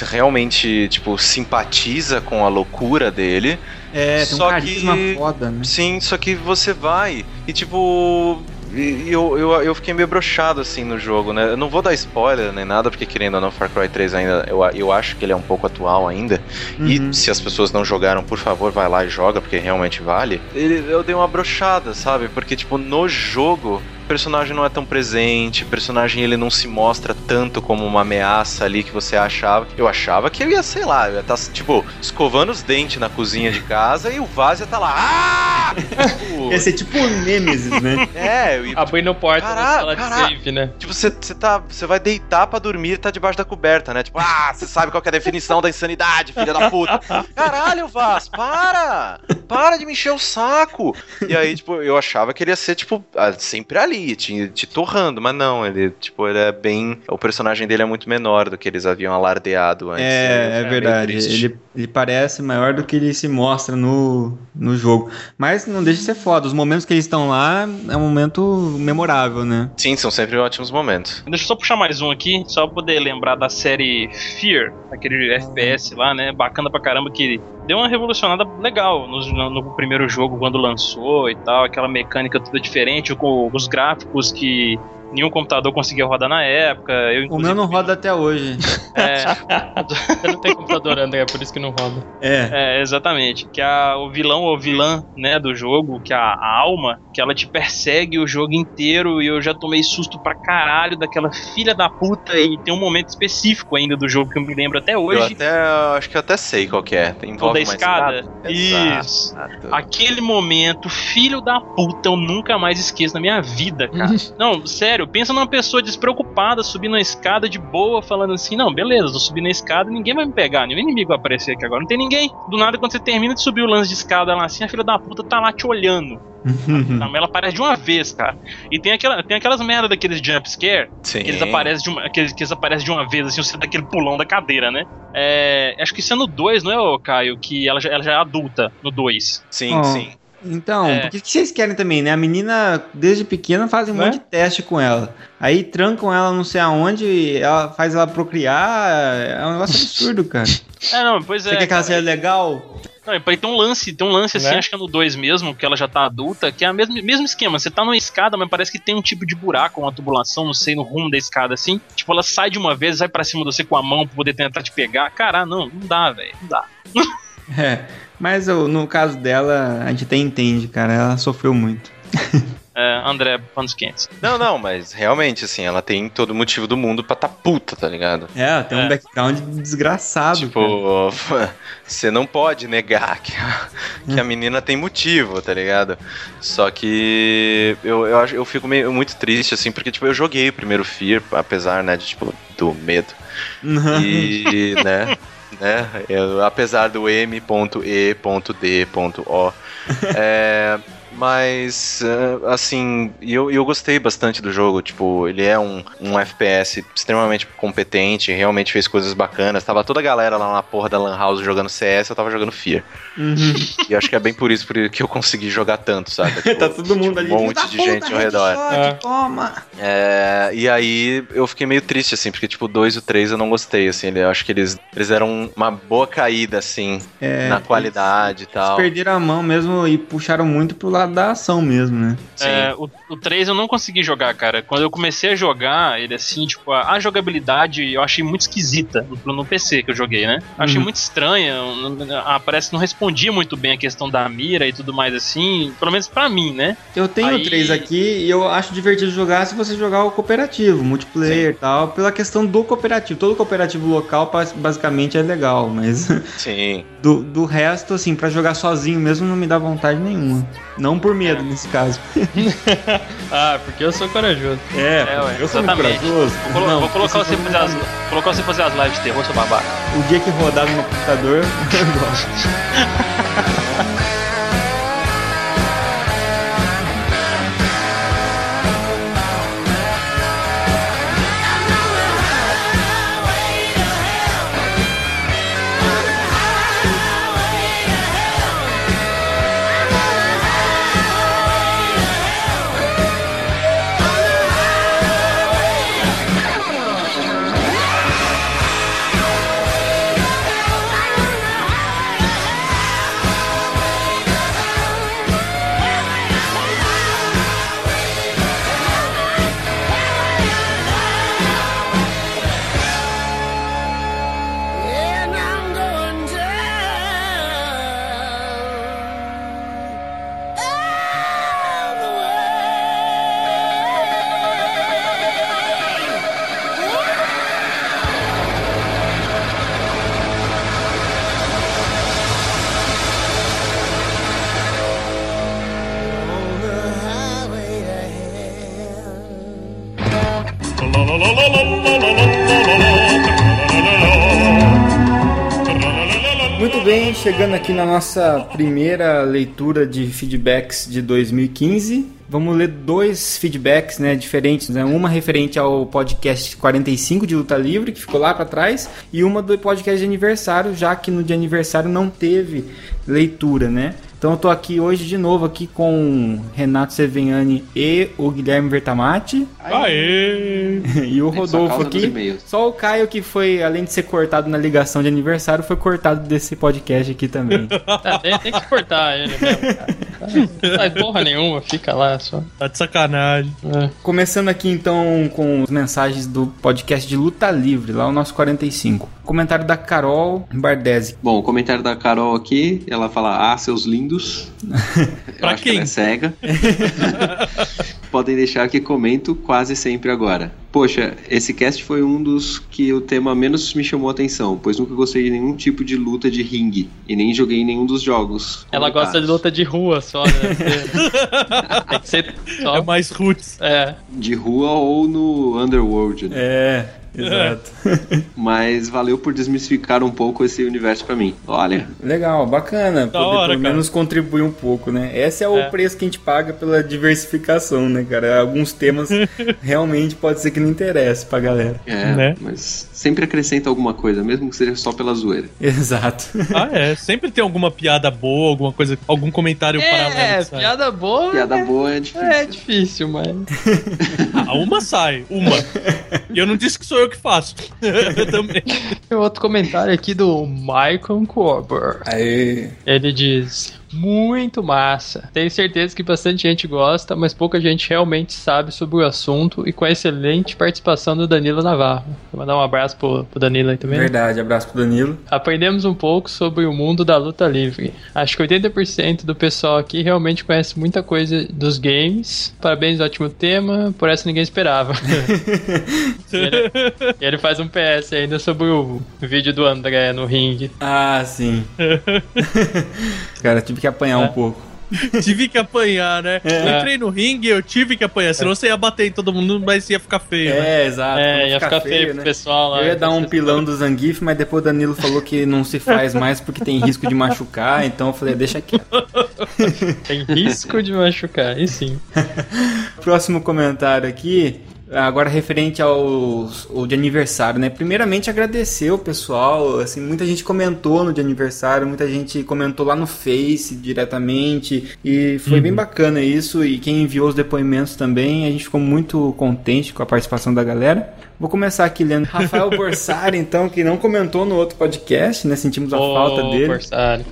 realmente, tipo, simpatiza com a loucura dele. É, tem um carisma foda, né? Sim, só que você vai e, tipo... E, e eu, eu, eu fiquei meio broxado assim no jogo, né? Eu não vou dar spoiler nem nada, porque querendo ou não, Far Cry três ainda, eu, eu acho que ele é um pouco atual ainda. Uhum. E se as pessoas não jogaram, por favor, vai lá e joga, porque realmente vale. Ele, eu dei uma broxada, sabe? Porque, tipo, no jogo, o personagem não é tão presente, o personagem ele não se mostra tanto como uma ameaça ali que você achava. Eu achava que eu ia, sei lá, eu ia estar, tipo, escovando os dentes na cozinha de casa e o Vazia tá lá. Ah! Tipo... ia ser tipo o Nemesis, né? É, eu ia, tipo, abrindo porta na sala de save, né? Tipo, você tá, vai deitar pra dormir e tá debaixo da coberta, né? Tipo, ah, você sabe qual que é a definição da insanidade, filha da puta. Caralho, Vaz, para! Para de me encher o saco! E aí, tipo, eu achava que ele ia ser, tipo, sempre ali, Te, te torrando, mas não, ele, tipo, ele é bem... O personagem dele é muito menor do que eles haviam alardeado antes. É, é verdade. Ele, ele parece maior do que ele se mostra no, no jogo. Mas não deixa de ser foda. Os momentos que eles estão lá é um momento memorável, né? Sim, são sempre ótimos momentos. Deixa eu só puxar mais um aqui, só pra poder lembrar da série Fear, aquele F P S lá, né? Bacana pra caramba, que deu uma revolucionada legal no, no primeiro jogo, quando lançou e tal. Aquela mecânica toda diferente, com os gráficos gráficos que nenhum computador conseguia rodar na época. Eu, o meu não roda até hoje. É, não tem computador, André, é por isso que não roda. É, é exatamente. Que a, o vilão ou vilã, né, do jogo, que a, a alma, que ela te persegue o jogo inteiro, e eu já tomei susto pra caralho daquela filha da puta, e tem um momento específico ainda do jogo que eu me lembro até hoje. Eu até, acho que eu até sei qual que é. Envolve uma escada. escada. Isso. Exato. Aquele momento, filho da puta, eu nunca mais esqueço na minha vida, cara. Não, sério, pensa numa pessoa despreocupada subindo a escada de boa, falando assim, não, beleza, tô subindo a escada, ninguém vai me pegar, nenhum inimigo vai aparecer aqui agora, não tem ninguém. Do nada, quando você termina de subir o lance de escada lá assim, a filha da puta tá lá te olhando. Ela aparece de uma vez, cara. E tem, aquela, tem aquelas merda daqueles jumpscare que eles aparecem de uma, que eles, que eles aparecem de uma vez, assim, você dá aquele pulão da cadeira, né? É, acho que isso é no dois, não é, ô, Caio? Que ela já, ela já é adulta no dois. Sim, oh. sim. Então, é. Porque o que vocês querem também, né? A menina, desde pequena, fazem um é? monte de teste com ela. Aí trancam ela não sei aonde, ela faz ela procriar. É um negócio absurdo, cara. É, não, pois é. Você quer que ela seja legal? Não, tem um lance, tem um lance assim, é? acho que é no dois mesmo, que ela já tá adulta, que é o mesmo, mesmo esquema. Você tá numa escada, mas parece que tem um tipo de buraco, uma tubulação, não sei, no rumo da escada, assim. Tipo, ela sai de uma vez, sai pra cima de você com a mão pra poder tentar te pegar. Caralho, não, não dá, velho, não dá. É, mas eu, no caso dela, a gente até entende, cara, ela sofreu muito. É, André, panos quentes. Não, não, mas realmente, assim, ela tem todo motivo do mundo pra tá puta, tá ligado? É, ela tem é. um background desgraçado. Tipo, cara, você não pode negar que a, que a menina tem motivo, tá ligado? Só que eu, eu, eu fico meio, muito triste, assim, porque, tipo, eu joguei o primeiro Fear, apesar, né, de, tipo, do medo. Uhum. E, né... né? Eu, apesar do M E D O. É, mas, assim, eu, eu gostei bastante do jogo. Tipo, ele é um, um F P S extremamente competente, realmente fez coisas bacanas. Tava toda a galera lá na porra da Lan House jogando C S, eu tava jogando Fear. Uhum. E acho que é bem por isso que eu consegui jogar tanto, sabe? Tipo, tá todo mundo tipo, ali. Um monte de gente ao redor. É. Toma. É, e aí eu fiquei meio triste, assim, porque, tipo, o dois e o três eu não gostei, assim. Eu acho que eles, eles deram uma boa caída, assim, é, na qualidade eles, e tal. Eles perderam a mão mesmo e puxaram muito pro lado da ação mesmo, né? É, o, o três eu não consegui jogar, cara. Quando eu comecei a jogar, ele assim, tipo, a, a jogabilidade eu achei muito esquisita no, no P C que eu joguei, né? Uhum. Achei muito estranha, a, parece que não respondia muito bem a questão da mira e tudo mais assim, pelo menos pra mim, né? Eu tenho o três aqui e eu acho divertido jogar se você jogar o cooperativo, multiplayer e tal, pela questão do cooperativo. Todo cooperativo local basicamente é legal, mas sim. do, do resto, assim, pra jogar sozinho mesmo não me dá vontade nenhuma. Não Não por medo, é. nesse caso. Ah, porque eu sou corajoso. É, é ué, eu sou corajoso. Vou, colo- não, vou colocar, você fazer as, colocar você fazer as lives de terror, seu babaca. O dia que rodar no meu computador, eu gosto. bem, chegando aqui na nossa primeira leitura de feedbacks de dois mil e quinze. Vamos ler dois feedbacks, né, diferentes, né? Uma referente ao podcast quarenta e cinco de Luta Livre, que ficou lá para trás, e uma do podcast de aniversário, já que no de aniversário não teve leitura, né? Então eu tô aqui hoje de novo aqui com o Renato Sevenhani e o Guilherme Vertamati. Aê! E o Rodolfo aqui. Só o Caio que foi, além de ser cortado na ligação de aniversário, foi cortado desse podcast aqui também. Tá, tem, tem que cortar ele mesmo, cara. Não faz porra nenhuma, fica lá só. Tá de sacanagem. É. Começando aqui então com as mensagens do podcast de Luta Livre, lá o nosso quarenta e cinco. Comentário da Carol Bardesi. Bom, o comentário da Carol aqui, ela fala, ah, seus lindos. Pra quem? Que ela é cega. Podem deixar que comento quase sempre agora. Poxa, esse cast foi um dos que o tema menos me chamou a atenção, pois nunca gostei de nenhum tipo de luta de ringue e nem joguei nenhum dos jogos. Ela comentados. Gosta de luta de rua só, né? Tem que ser só. É mais roots. É. De rua ou no Underworld, né? É. Exato. Mas valeu por desmistificar um pouco esse universo pra mim. Olha. Legal, bacana. Poder, hora, pelo menos cara. Contribuir um pouco, né? Esse é o é. preço que a gente paga pela diversificação, né, cara? Alguns temas realmente pode ser que não interesse pra galera. É, né? Mas sempre acrescenta alguma coisa, mesmo que seja só pela zoeira. Exato. Ah, é. Sempre tem alguma piada boa, alguma coisa, algum comentário é, paralelo. É, piada boa. Piada é, boa é difícil. É difícil, mas. Ah, uma sai. Uma. E eu não disse que sou eu. Eu que faço. Eu também. Tem outro comentário aqui do Michael Cooper. Aê. Ele diz... Muito massa. Tenho certeza que bastante gente gosta, mas pouca gente realmente sabe sobre o assunto e com a excelente participação do Danilo Navarro. Vou mandar um abraço pro, pro Danilo aí também. Verdade, abraço pro Danilo. Aprendemos um pouco sobre o mundo da luta livre. Acho que oitenta por cento do pessoal aqui realmente conhece muita coisa dos games. Parabéns, ótimo tema. Por essa ninguém esperava. ele, ele faz um P S ainda sobre o vídeo do André no ringue. Ah, sim. Cara, tive que apanhar é. um pouco. Tive que apanhar, né? É. Eu entrei no ringue, eu tive que apanhar. Senão você ia bater em todo mundo, mas ia ficar feio. É, né? Exato. É, ia ficar, ficar feio, feio pro né? pessoal lá. Eu ia dar um pilão do Zangief, mas depois o Danilo falou que não se faz mais porque tem risco de machucar. Então eu falei, deixa quieto. Tem risco de machucar, e sim. Próximo comentário aqui. Agora referente ao, ao de aniversário, né? Primeiramente agradecer o pessoal, assim, muita gente comentou no de aniversário, muita gente comentou lá no Face diretamente e foi uhum. bem bacana isso, e quem enviou os depoimentos também, a gente ficou muito contente com a participação da galera. Vou começar aqui lendo Rafael Borsari, então, que não comentou no outro podcast, né? Sentimos a oh, falta dele. Borsari.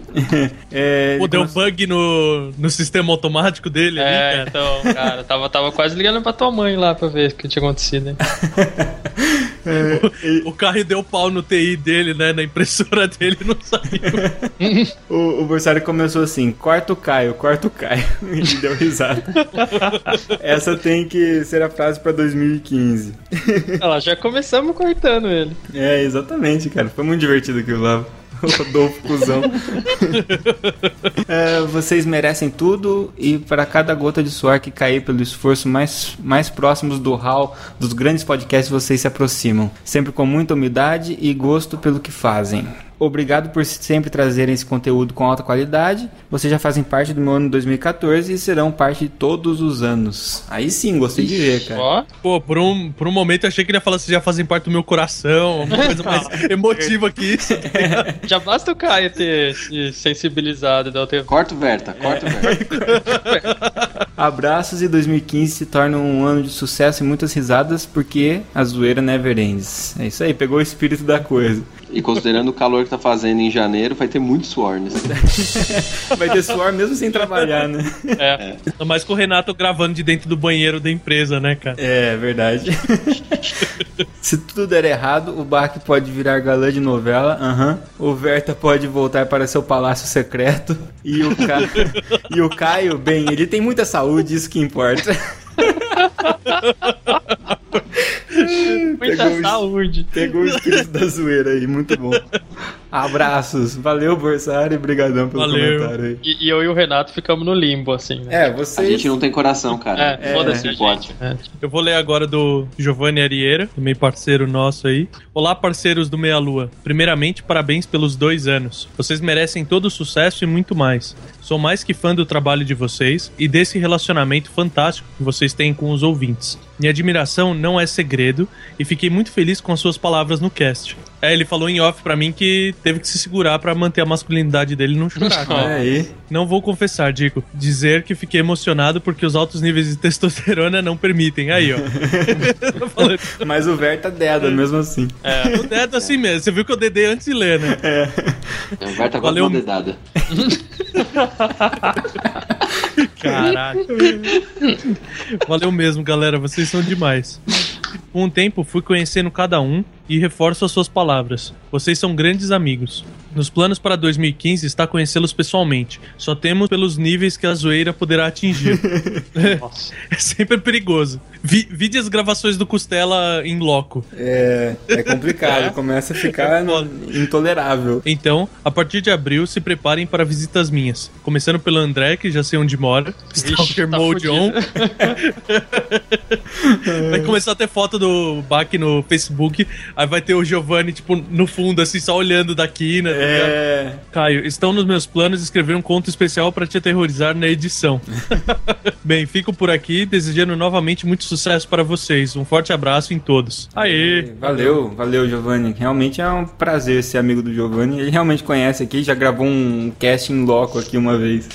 É, Pô, deu começou... bug no, no sistema automático dele ali, é, cara. Então, cara, tava, tava quase ligando pra tua mãe lá pra ver o que tinha acontecido, né? É, o, o carro deu pau no T I dele, né? Na impressora dele, não saiu. o o Borsari começou assim, corta o Caio, corta o Caio. E deu risada. Essa tem que ser a frase pra dois mil e quinze. Olha lá, já começamos cortando ele. É, exatamente, cara. Foi muito divertido aquilo lá. O Rodolfo Cuzão. É, vocês merecem tudo e para cada gota de suor que cair pelo esforço mais, mais próximos do hall dos grandes podcasts vocês se aproximam. Sempre com muita humildade e gosto pelo que fazem. Obrigado por sempre trazerem esse conteúdo com alta qualidade. Vocês já fazem parte do meu ano dois mil e catorze e serão parte de todos os anos. Aí sim, gostei de ver, cara. Ó. Pô, por um, por um momento eu achei que ele ia falar vocês já fazem parte do meu coração, uma coisa mais emotiva que isso. É. Já basta o Caio ter se sensibilizado. Ter... Corta o Verta, corta o Verta. Abraços e dois mil e quinze se torna um ano de sucesso e muitas risadas, porque a zoeira never ends. É isso aí, pegou o espírito da coisa. E considerando o calor que tá fazendo em janeiro, vai ter muito suor nesse. Vai ter suor mesmo sem trabalhar, né? É. é. Mas com o Renato gravando de dentro do banheiro da empresa, né, cara? É, verdade. Se tudo der errado, o Bach pode virar galã de novela, aham. Uhum. O Verta pode voltar para seu palácio secreto. E o, Ca... e o Caio, bem, ele tem muita saúde, isso que importa. Muita pegou saúde. O, pegou o espírito da zoeira aí, muito bom. Abraços. Valeu, Borsari. Obrigadão pelo Valeu. comentário aí. E, e eu e o Renato ficamos no limbo, assim. Né? É, vocês... A gente não tem coração, cara. É, foda-se, é, gente. É. Eu vou ler agora do Giovanni Arieira, também parceiro nosso aí. Olá, parceiros do Meia Lua. Primeiramente, parabéns pelos dois anos. Vocês merecem todo o sucesso e muito mais. Sou mais que fã do trabalho de vocês e desse relacionamento fantástico que vocês têm com os ouvintes. Minha admiração não é segredo e fiquei muito feliz com as suas palavras no cast. É, ele falou em off pra mim que teve que se segurar pra manter a masculinidade dele e não chorar, cara. Aí. Não vou confessar, Dico, dizer que fiquei emocionado porque os altos níveis de testosterona não permitem. Aí, ó. Mas o Ver tá deda, mesmo assim. É, o dedo assim mesmo. Você viu que eu dedei antes de ler, né? É. O Ver tá com uma dedada. Caraca. Valeu mesmo, galera. Vocês são demais. Com o tempo, fui conhecendo cada um e reforço as suas palavras. Vocês são grandes amigos. Nos planos para dois mil e quinze está conhecê-los pessoalmente. Só temos pelos níveis que a zoeira poderá atingir. É sempre perigoso. Vi, vide as gravações do Costela em loco. É, é complicado. É. Começa a ficar é intolerável. Então, a partir de abril, se preparem para visitas minhas. Começando pelo André, que já sei onde mora. Stalker tá Mode On. Vai começar a ter foto do Bach no Facebook. Aí vai ter o Giovanni, tipo, no fundo, assim, só olhando daqui, né? É. Caio, estão nos meus planos escrever um conto especial pra te aterrorizar na edição. Bem, fico por aqui, desejando novamente muito sucesso para vocês. Um forte abraço em todos. Aê! Valeu, valeu, Giovanni. Realmente é um prazer ser amigo do Giovanni. Ele realmente conhece aqui, já gravou um cast em loco aqui uma vez.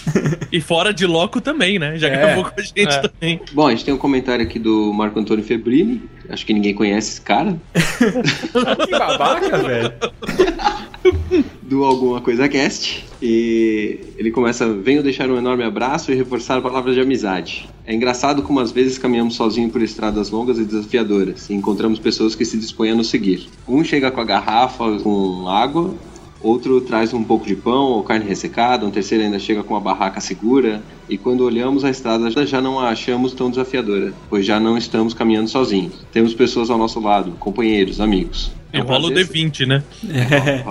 E fora de loco também, né? Já é. gravou com a gente é. também. Bom, a gente tem um comentário aqui do Marco Antônio Febrini. Acho que ninguém conhece esse cara. Que babaca, velho. Do Alguma Coisa Cast. E ele começa: venho deixar um enorme abraço e reforçar palavras de amizade. É engraçado como às vezes caminhamos sozinhos por estradas longas e desafiadoras e encontramos pessoas que se dispõem a nos seguir. Um chega com a garrafa com água, outro traz um pouco de pão ou carne ressecada, um terceiro ainda chega com uma barraca segura, e quando olhamos a estrada já não a achamos tão desafiadora, pois já não estamos caminhando sozinhos. Temos pessoas ao nosso lado, companheiros, amigos. Eu rolo o D vinte, né? É.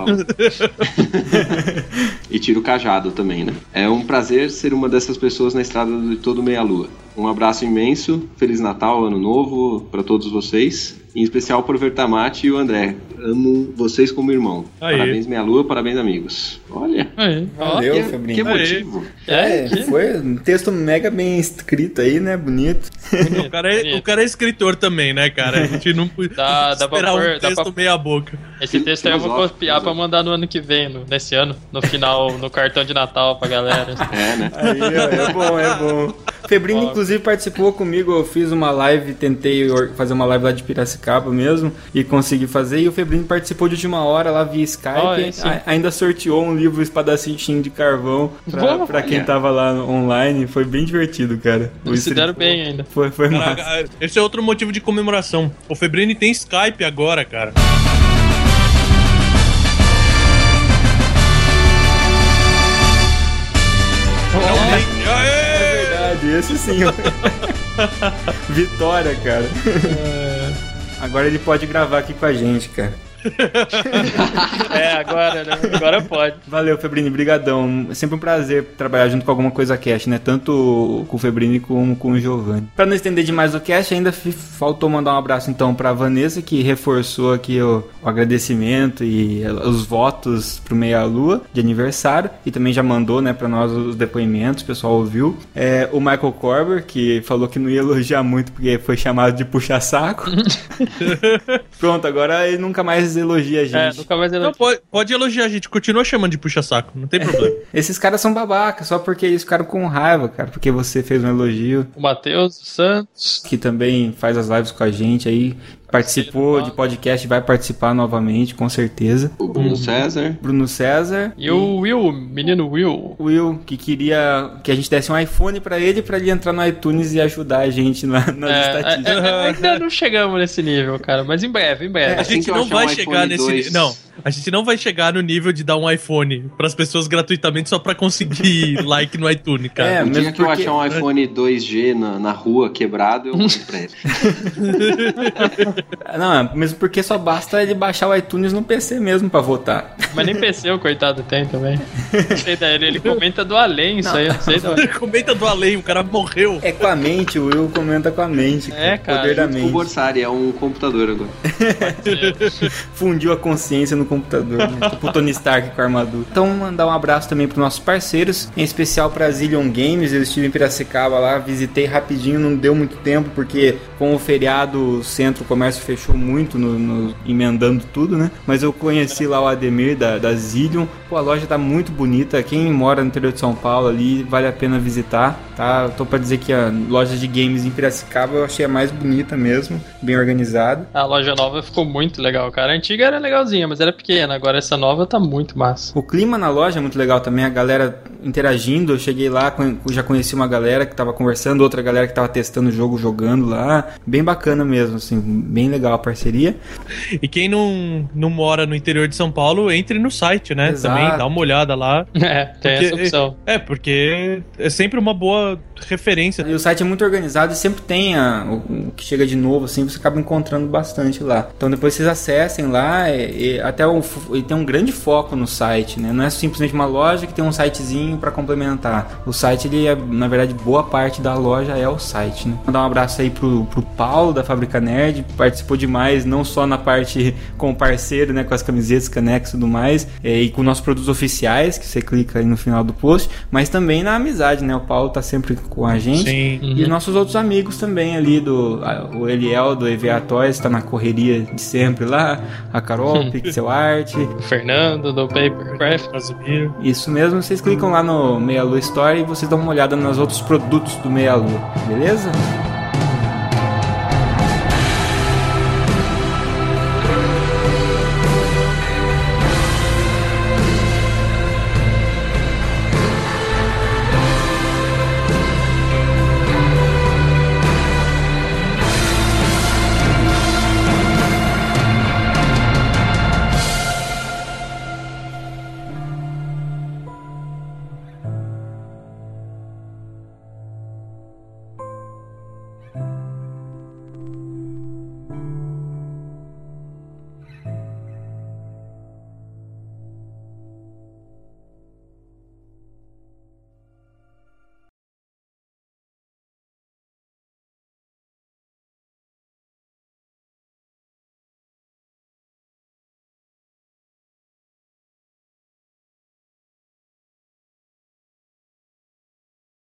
E tiro o cajado também, né? É um prazer ser uma dessas pessoas na estrada de todo Meia Lua. Um abraço imenso, Feliz Natal, Ano Novo pra todos vocês, em especial pro Vertamati e o André. Amo vocês como irmão. Aê. Parabéns, Meia Lua, parabéns, amigos. Olha. Aê. Valeu, que, Fabrinho. Que motivo. É, é, foi um texto mega bem escrito aí, né? Bonito. Bonito, o, cara é, bonito. O cara é escritor também, né, cara? A gente não podia dá, dá esperar pra pôr, um texto pra... meia boca. Esse texto aí eu vou copiar pra mandar no ano que vem, no, nesse ano, no final, no cartão de Natal pra galera. É, né? Aí, ó, é bom, é bom. Febrinho, inclusive, participou comigo. Eu fiz uma live, tentei fazer uma live lá de Piracicaba mesmo e consegui fazer. E o Febrinho participou de última hora lá via Skype. Oh, é, a, ainda sorteou um livro espadacinho de carvão pra, pra quem tava lá online. Foi bem divertido, cara. Eles se deram bem ainda. Foi, foi Caraca, massa. Esse é outro motivo de comemoração. O Febrini tem Skype agora, cara. Oh, é verdade, esse sim. Vitória, cara. Agora ele pode gravar aqui com a gente, cara. É, agora, né? Agora pode. Valeu, Febrini, brigadão. É sempre um prazer trabalhar junto com Alguma Coisa Cast, né? Tanto com o Febrini como com o Giovanni. Pra não estender demais o cast, ainda faltou mandar um abraço então pra Vanessa, que reforçou aqui o, o agradecimento e os votos pro Meia Lua de aniversário, e também já mandou, né, pra nós os depoimentos, o pessoal ouviu. É, o Michael Corber, que falou que não ia elogiar muito porque foi chamado de puxa-saco. Pronto, agora ele nunca mais elogia a gente. É, nunca mais elogia. Não, pode, pode elogiar a gente, continua chamando de puxa-saco, não tem problema. Esses caras são babacas, só porque eles ficaram com raiva, cara, porque você fez um elogio. O Matheus Santos, que também faz as lives com a gente aí, participou de podcast, vai participar novamente, com certeza. O Bruno uhum. César. Bruno César. E, e o Will, menino Will. Will, que queria que a gente desse um iPhone pra ele, pra ele entrar no iTunes e ajudar a gente na, nas é, estatísticas. É, é, ainda não chegamos nesse nível, cara, mas em breve, em breve. É, a gente assim não vai chegar nesse nível. Não. A gente não vai chegar no nível de dar um iPhone pras pessoas gratuitamente só pra conseguir like no iTunes, cara. É, o dia que porque... eu achar um iPhone dois G na, na rua quebrado, eu compro pra ele. Não, mesmo porque só basta ele baixar o iTunes no P C mesmo pra votar. Mas nem P C o coitado tem também. Não sei dele, ele comenta do além, isso não, aí, eu não sei não. Ele comenta do além, o cara morreu. É com a mente, o Will comenta com a mente. É, cara. O poder da mente. O Borsari é um computador agora. Fundiu a consciência no computador, né? Tipo o Tony Stark com a armadura. Então, mandar um abraço também pros nossos parceiros, em especial pra Zillion Games. Eu estive em Piracicaba lá, visitei rapidinho, não deu muito tempo, porque com o feriado, o centro, o comércio fechou muito, no, no, emendando tudo, né? Mas eu conheci lá o Ademir da, da Zillion. Pô, a loja tá muito bonita. Quem mora no interior de São Paulo ali, vale a pena visitar, tá? Eu tô pra dizer que a loja de games em Piracicaba eu achei a mais bonita mesmo, bem organizada. A loja nova ficou muito legal, cara. A antiga era legalzinha, mas era pequena. Agora essa nova tá muito massa. O clima na loja é muito legal também, a galera interagindo. Eu cheguei lá, já conheci uma galera que tava conversando, outra galera que tava testando o jogo, jogando lá. Bem bacana mesmo, assim, bem legal a parceria. E quem não, não mora no interior de São Paulo, entre no site, né? Exato. Também, dá uma olhada lá. É, tem porque, essa opção. É, é, porque é sempre uma boa referência. E o site é muito organizado e sempre tem a, o, o que chega de novo, assim, você acaba encontrando bastante lá. Então depois vocês acessem lá, e, e até o, e tem um grande foco no site, né? Não é simplesmente uma loja que tem um sitezinho pra complementar. O site, ele é, na verdade, boa parte da loja é o site, né? Vou dar um abraço aí pro, pro Paulo, da Fábrica Nerd, que participou demais, não só na parte com o parceiro, né? Com as camisetas, canecas e tudo mais, é, e com nossos produtos oficiais, que você clica aí no final do post, mas também na amizade, né? O Paulo tá sempre com a gente. Sim. Uhum. E nossos outros amigos também ali, do, a, o Eliel, do E V A Toys, tá na correria de sempre lá, a Carol, Pixel Art, o Fernando, do Papercraft, Casimiro. Isso mesmo, vocês clicam lá no Meia Lua Store e vocês dão uma olhada nos outros produtos do Meia Lua, beleza?